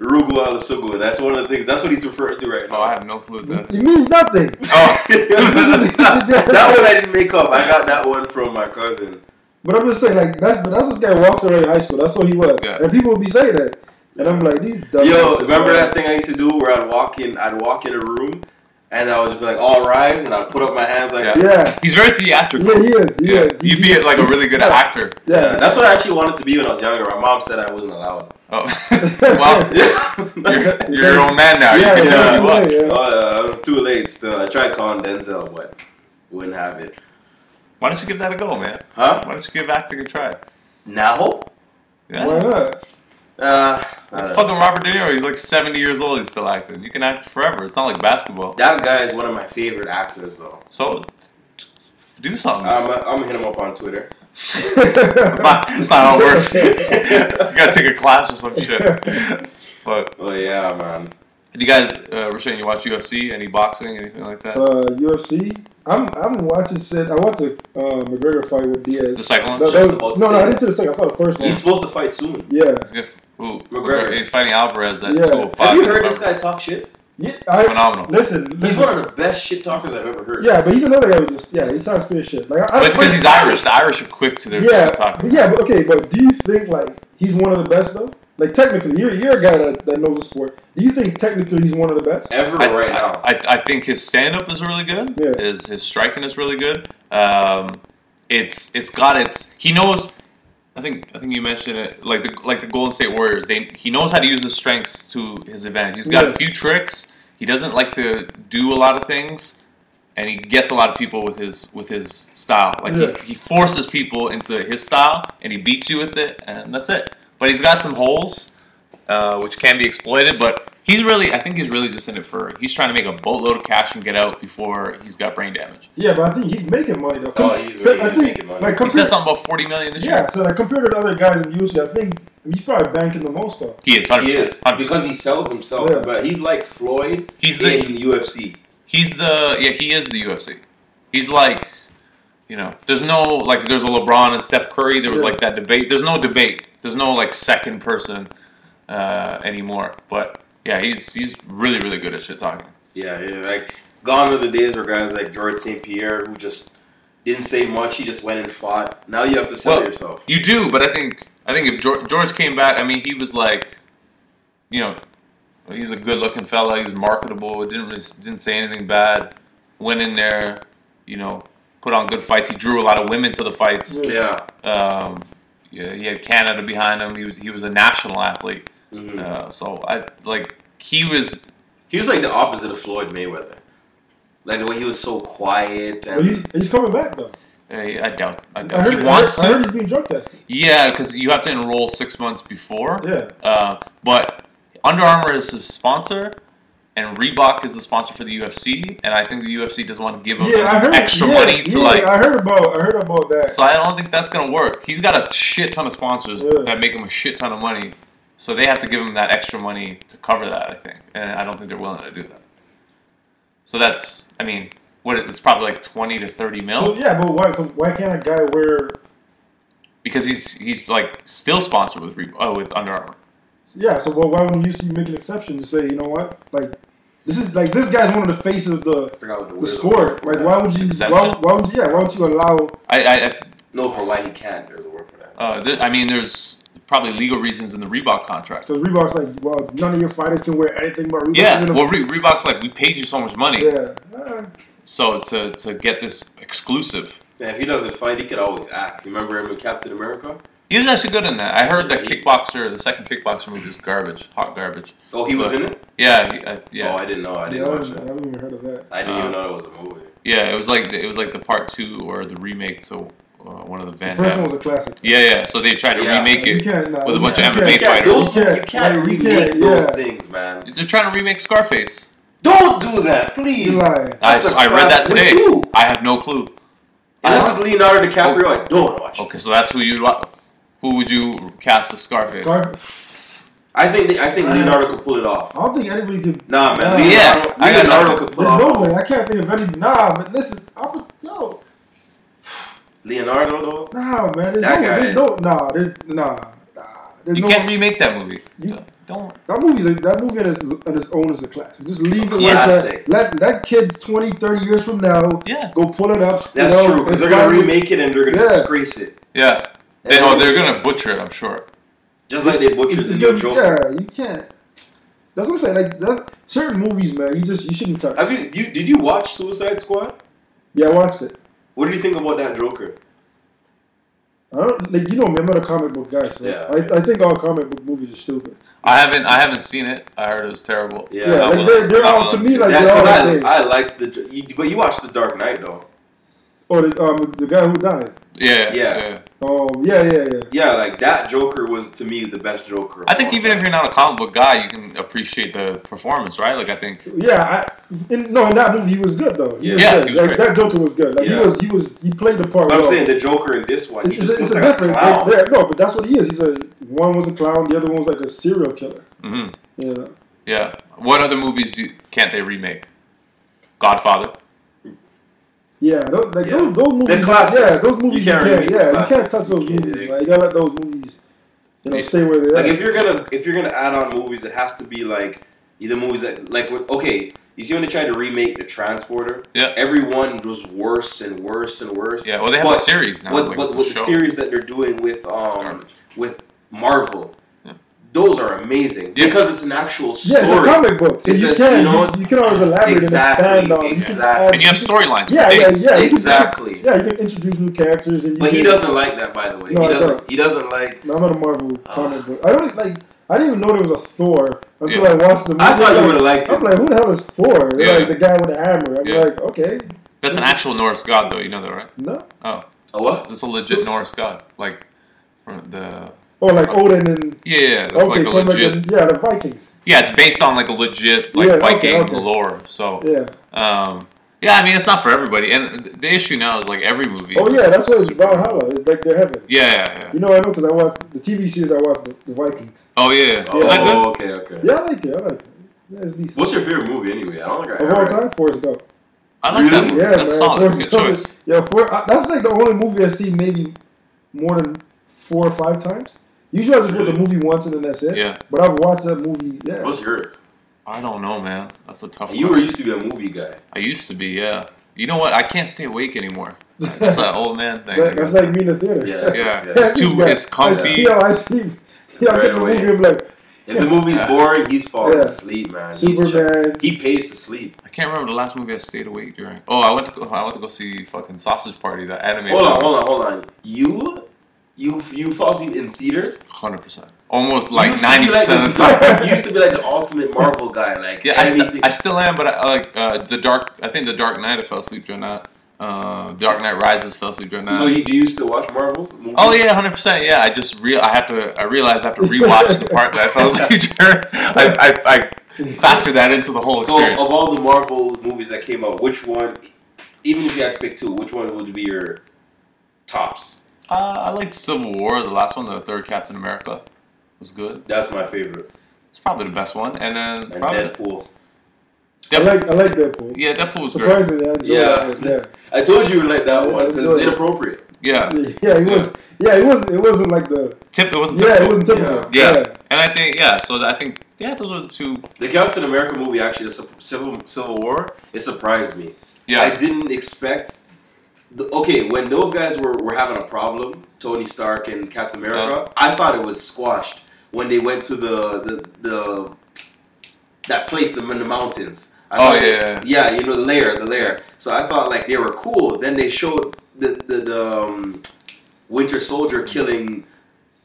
Rugu alasugu. That's one of the things. That's what he's referring to right now. Oh, I have no clue. That. It means nothing. Oh, that one I didn't make up. I got that one from my cousin. But I'm just saying, like that's but that's what this guy walks around in high school. That's what he was, yeah. and people would be saying that. And I'm like, these dumb. Yo, remember that thing I used to do where I'd walk in, I'd walk in a room, and I would just be like, all rise, and I'd put up my hands like yeah. yeah. He's very theatrical. Yeah, he is. He yeah, is. He, you'd be he, like a really good yeah. actor. Yeah. yeah, that's what I actually wanted to be when I was younger. My mom said I wasn't allowed. Oh, well, you're, you're your own man now. Yeah, you yeah, yeah, yeah. yeah. Uh, too late still. I tried calling Denzel, but wouldn't have it. Why don't you give that a go, man? Huh? Why don't you give acting a try? Now? Yeah. Why not? Uh, fucking Robert De Niro, he's like seventy years old, he's still acting. You can act forever. It's not like basketball. That guy is one of my favorite actors, though. So, do something. I'm, I'm going to hit him up on Twitter. That's not, not how it works. You gotta take a class or some shit. But, well, yeah, man. Did you guys, uh, Roshane, you watch U F C? Any boxing? Anything like that? Uh, U F C? I'm I'm watching said I watched a uh, McGregor fight with Diaz. The second one? No, was, about no, no, I didn't see the second. I saw the first one. He's supposed to fight soon. Yeah. He's gonna, ooh, McGregor. He's fighting Alvarez at yeah. two oh five. Have you heard this guy talk shit? Yeah, it's I, phenomenal. Listen, listen, he's one of the best shit talkers I've ever heard. Yeah, but he's another guy who just yeah he talks weird shit. Like, I, but it's because he's Irish. The Irish are quick to their yeah, shit talking. Yeah, but okay, but do you think like he's one of the best though? Like technically, you're you're a guy that, that knows the sport. Do you think technically he's one of the best ever I, right I, now? I I think his stand up is really good. Yeah. His his striking is really good. Um, it's it's got its he knows. I think I think you mentioned it, like the like the Golden State Warriors. They he knows how to use his strengths to his advantage. He's got yeah. a few tricks. He doesn't like to do a lot of things, and he gets a lot of people with his with his style. Like yeah. he, he forces people into his style, and he beats you with it, and that's it. But he's got some holes, uh, which can be exploited. But he's really I think he's really just in it for he's trying to make a boatload of cash and get out before he's got brain damage. Yeah, but I think he's making money though. Come, oh, he's really I think, making money. Like, compared, he said something about forty million this yeah, year. Yeah, so like compared to the other guys in the U F C, I think he's probably banking the most though. He is, one hundred percent, he is one hundred percent. Because he sells himself. Yeah. But he's like Floyd. He's the in U F C. He's the yeah he is the U F C. He's like you know there's no like there's a LeBron and Steph Curry. There was yeah. like that debate. There's no debate. There's no like second person uh, anymore. But yeah, he's he's really really good at shit talking. Yeah, yeah, like gone are the days where guys like George Saint Pierre who just didn't say much, he just went and fought. Now you have to sell well, yourself. You do, but I think I think if George came back, I mean, he was like, you know, he was a good looking fella. He was marketable. Didn't really, didn't say anything bad. Went in there, you know, put on good fights. He drew a lot of women to the fights. Yeah. Um, yeah, he had Canada behind him. He was he was a national athlete. Mm-hmm. Uh, so I like he was he was like the opposite of Floyd Mayweather, like the way he was so quiet. And he, he's coming back though. I, I doubt. I doubt I heard, he wants. I heard, to, I heard he's being drug tested. Yeah, because you have to enroll six months before. Yeah. Uh, but Under Armour is his sponsor, and Reebok is the sponsor for the U F C, and I think the U F C doesn't want to give him yeah, heard, extra yeah, money to yeah, like. I heard about. I heard about that. So I don't think that's gonna work. He's got a shit ton of sponsors yeah. that make him a shit ton of money. So they have to give him that extra money to cover that, I think. And I don't think they're willing to do that. So that's, I mean, what it's probably like twenty to thirty mil. So, yeah, but why so why can't a guy wear... Because he's he's like still sponsored with Re- oh, with Under Armour. Yeah, so well, why wouldn't you see make an exception to say, you know what? Like this is like this guy's one of the faces of the the, the sport. Like why would you why, why would you yeah, why would you allow I I, I no for why he can't there's a word for that. Uh, th- I mean there's probably legal reasons in the Reebok contract. Because Reebok's like, well, none of your fighters can wear anything but Reebok. Yeah, well, Re- Reebok's like, we paid you so much money. Yeah. Uh, so to to get this exclusive. Yeah, if he doesn't fight, he could always act. Remember him in Captain America? He was actually good in that. I heard yeah, that he, Kickboxer, the second Kickboxer movie was garbage, hot garbage. Oh, he but, was in it? Yeah. He, I, yeah. Oh, I didn't know. I didn't yeah, watch I it. I haven't even heard of that. I didn't um, even know that was a movie. Yeah, it was like the, it was like the part two or the remake to... Uh, one of the Van Damme. The first one was a classic. Yeah, yeah. So they tried to yeah. remake it nah, with a bunch can't. of M M A fighters. You can't, you can't like, remake you can't, those yeah. things, man. They're trying to remake Scarface. Don't do that, please. I, I read that today. I have no clue. Unless it's Leonardo DiCaprio, oh. I don't watch it. Okay, so that's who you who would you cast as Scarface? Scarface. I think they, I think Leonardo could pull it off. I don't think anybody could. Nah, man. Nah, yeah, Leonardo, I got Leonardo could pull it off. No way. I can't think of any. Nah, but listen, I'm yo. Leonardo though? Nah, man. There's that no, guy. There's no, nah, there's, nah, nah. There's you no, can't remake that movie. You, don't. That movie's a, that movie on its own is a classic. Just leave it like that. Let that kid's twenty, thirty years from now. Yeah. Go pull it up. That's you know, true. Because they're gonna remake it and they're gonna yeah. disgrace it. Yeah. They, oh, they're gonna butcher it. I'm sure. Just like they butchered the new Joker. Yeah, you can't. That's what I'm saying. Like that, certain movies, man. You just you shouldn't touch. Have you, you did you watch Suicide Squad? Yeah, I watched it. What do you think about that Joker? I don't like you know me, I'm not a comic book guy, so yeah, I, yeah. I think all comic book movies are stupid. I haven't I haven't seen it. I heard it was terrible. Yeah, yeah like they're, they're all to me like that, they're all I, I liked the you, but you watched The Dark Knight though. Oh, the, um, the guy who died. Yeah, yeah. yeah. Um, yeah, yeah, yeah. Yeah, like that Joker was to me the best Joker. I think even time. if you're not a comic book guy, you can appreciate the performance, right? Like I think. Yeah, I, in, no, in that movie he was good though. He yeah, was yeah good. He was like, that Joker was good. Like yeah. he was, he was, he played the part. But I'm well. saying the Joker in this one, he it's, just it's looks a like a clown. Like, no, but that's what he is. He's a one was a clown, the other one was like a serial killer. Mm-hmm. Yeah. Yeah, What other movies do can't they remake? Godfather. Yeah, those, like yeah. those, those movies. They're classics. Yeah, those movies you can't. You can't yeah, classics. You can't touch those you movies. Can't. Like, you gotta let those movies, you know, stay where they're at. Like if you're gonna if you're gonna add on movies, it has to be like either movies that like okay. You see when they tried to remake The Transporter? Yeah. Everyone was worse and worse and worse. Yeah, well, they have but a series now. What, like what, what the series that they're doing with um with Marvel, yeah. those are amazing. Yeah. Because it's an actual story. Yeah, it's a comic book. It's you, a, can, you, know, you can always elaborate exactly, and expand on it. Exactly. And you have storylines. Yeah, yeah, yeah. Exactly. Yeah, you can introduce new characters. And you but can, he doesn't like that, by the way. No, he, doesn't, he doesn't like... No, I'm not a Marvel uh, comic book. I don't like... I didn't even know there was a Thor until yeah. I watched the movie. I thought you would have liked it. I'm like, who the hell is Thor? They're yeah. like the guy with the hammer. I'm yeah. like, okay. That's an actual Norse god, though. You know that, right? No. Oh. A what? That's a legit Norse god. Like, the... Oh, like uh, Odin and... Yeah, yeah. That's okay, like a so legit... Like the, yeah, the Vikings. Yeah, it's based on like a legit like yeah, Viking okay, okay. lore. So, yeah. Um, yeah, I mean, it's not for everybody. And the issue now is like every movie. Oh, yeah, that's what Valhalla is. It's like their heaven. Yeah, yeah, yeah. You know, I know because I watched the T V series, I watched the, the Vikings. Oh, yeah. yeah. Oh, is that good? okay, okay. Yeah, I like it. I like it. Yeah, it's decent. What's your favorite movie anyway? I don't like it. Of all time, Forrest Gump. I like really? that movie. Yeah, that's man. solid. Forrest good choice. Is, yeah, for, uh, that's like the only movie I've seen maybe more than four or five times. Usually I just really? watch the movie once and then that's it. Yeah. But I've watched that movie. Yeah. What's yours? I don't know, man. That's a tough one. You were used to be a movie guy. I used to be, yeah. You know what? I can't stay awake anymore. That's an old man thing. That, that's like me in the theater. Yeah, yeah. yeah. yeah. It's too, yeah. it's comfy. I, yeah, I sleep. Yeah, right I get the away. movie, I'm like... If yeah. the movie's yeah. boring, he's falling yeah. asleep, man. Superman. He pays to sleep. I can't remember the last movie I stayed awake during. Oh, I went to go, I went to go see fucking Sausage Party, that anime. Hold on, movie. hold on, hold on. You... You you fall asleep in theaters? one hundred percent. Almost like ninety percent like of the time. You used to be like the ultimate Marvel guy. Like yeah, I, st- I still am, but I like uh, the Dark... I think the Dark Knight I fell asleep during that. Uh, Dark Knight Rises fell asleep during that. So you do you still watch Marvels? Movies? Oh yeah, one hundred percent. Yeah, I just... Real, I have to... I realized I have to rewatch the part that I fell asleep during. I, I, I factor that into the whole experience. So of all the Marvel movies that came out, which one... Even if you had to pick two, which one would be your tops? Uh, I liked Civil War, the last one, the third Captain America was good. That's my favorite. It's probably the best one. And then and probably Deadpool. Deadpool. I like I like Deadpool. Yeah, Deadpool was Surprisingly, great. Surprisingly, yeah. yeah. I told you you like that yeah, one because it's inappropriate. Yeah. Yeah, it was. Yeah, it wasn't. It wasn't like the tip. It wasn't. Typical. Yeah, it wasn't typical. Yeah. Yeah. yeah, and I think yeah. So I think yeah, those are the two. The Captain America movie actually, the Civil Civil War, it surprised me. Yeah, I didn't expect. Okay, when those guys were, were having a problem, Tony Stark and Captain America, yeah. I thought it was squashed when they went to the the, the that place the, in the mountains. I oh yeah, yeah, yeah, you know the lair, the lair. So I thought like they were cool. Then they showed the the, the um, Winter Soldier killing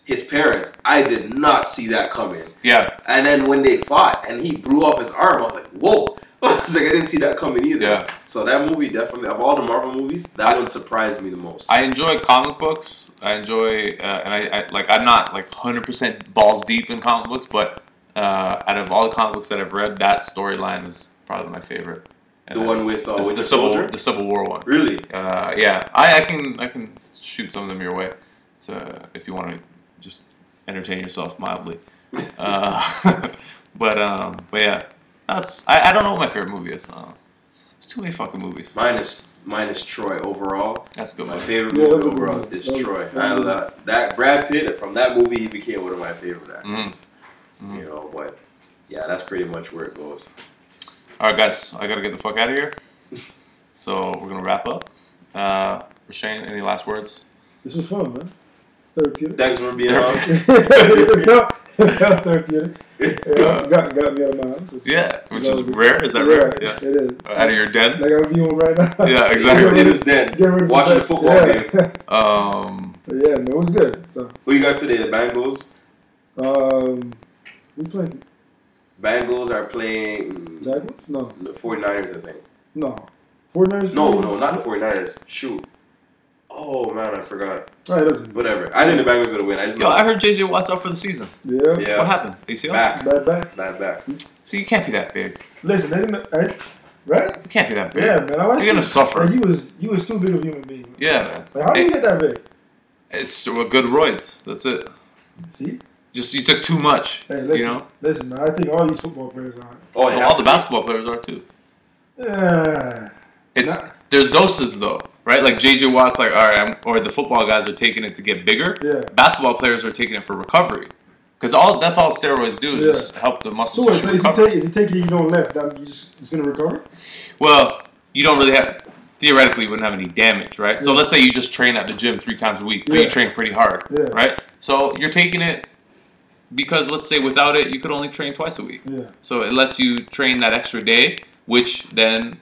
his parents. I did not see that coming. Yeah. And then when they fought and he blew off his arm, I was like, whoa. I was like, I didn't see that coming either. Yeah. So that movie definitely, of all the Marvel movies, that I, one surprised me the most. I enjoy comic books. I enjoy, uh, and I, I like. I'm not like one hundred percent balls deep in comic books, but uh, out of all the comic books that I've read, that storyline is probably my favorite. And the one with uh, the, Winter the Civil Soldier? The Civil War one. Really? Uh, yeah. I, I can I can shoot some of them your way, to, if you want to just entertain yourself mildly. uh, but um, but yeah. That's I, I don't know what my favorite movie is. Uh, it's too many fucking movies. Mine is, mine is Troy overall. That's good. My man. favorite yeah, movie overall movie. is that Troy. I love that Brad Pitt from that movie. He became one of my favorite actors. Mm-hmm. You know, but yeah, that's pretty much where it goes. All right, guys, I gotta get the fuck out of here. So we're gonna wrap up. Uh, Roshane, any last words? This was fun, man. Therapeutic. Thanks for being on. Therapeutic. Yeah, got, got me out of my house. Which yeah, which is rare. Is that yeah, rare? Yeah, it is. Out of your den? Like I'm viewing right now. Yeah, exactly. It is dead. Watching the football yeah. game. Um, so yeah, man, it was good. So. Who you got today? The Bengals? Um, we playing? Bengals are playing... Jaguars? No. The 49ers, I think. No. 49ers? No, playing? no, not the 49ers. Shoot. Oh, man, I forgot. Right, Whatever. I think the Bengals are going to win. I just Yo, know. I heard J J Watt's up for the season. Yeah. yeah. What happened? A C L? Back. Back, back. Back, back. So you can't be that big. Listen, I didn't, I, right? You can't be that big. Yeah, man. I You're going to suffer. Like, you was you was too big of a human being. Man. Yeah, man. Like, how do you get that big? It's well, good roids. That's it. See? Just you took too much. Hey, listen, you know. Listen, man, I think all these football players are. Oh, well, all the basketball players are too. Yeah. It's not, there's doses though, right? Like J J Watt's like, all right, I'm, or the football guys are taking it to get bigger. Yeah. Basketball players are taking it for recovery. Because all that's all steroids do is yeah. just help the muscles so, so recover. So if you take it, you don't lift. That you just it's gonna recover. Well, you don't really have. Theoretically, you wouldn't have any damage, right? Yeah. So let's say you just train at the gym three times a week, but yeah. you train pretty hard, yeah. right? So you're taking it because let's say without it, you could only train twice a week. Yeah. So it lets you train that extra day, which then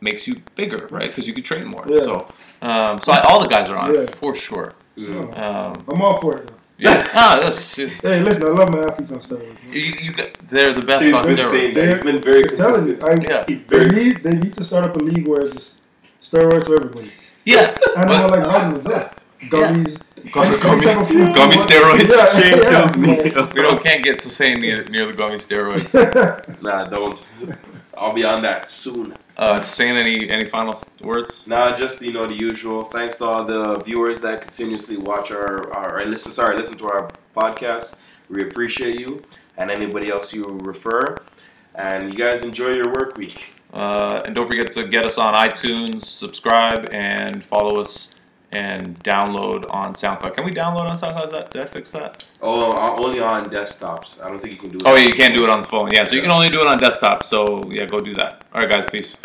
makes you bigger, right? Because you could train more. Yeah. So, um, so I, all the guys are on yeah. it for sure. Yeah. Um, I'm all for it. Though. Yeah. Ah, that's shit. Hey, listen, I love my athletes on steroids. You, you got, they're the best She's on been steroids. They've been very consistent. I, yeah. They need they need to start up a league where it's just steroids for everybody. Yeah. And I like vitamins. Yeah. Gummies. Yeah. Gummy, gummy, gummy steroids. Yeah. Shane yeah. kills me. We don't can't get to Shane near, near the gummy steroids. Nah, don't. I'll be on that soon. Uh, Shane, any any final words? Nah, just you know the usual. Thanks to all the viewers that continuously watch our our, our listen. Sorry, listen to our podcast. We appreciate you and anybody else you refer. And you guys enjoy your work week. Uh, and don't forget to get us on iTunes, subscribe, and follow us, and download on SoundCloud. Can we download on SoundCloud? Is that, did I fix that? Oh, only on desktops. I don't think you can do it. Oh, yeah, you can't do it on the phone. Yeah, so you can only do it on desktop. So, yeah, go do that. All right, guys, peace.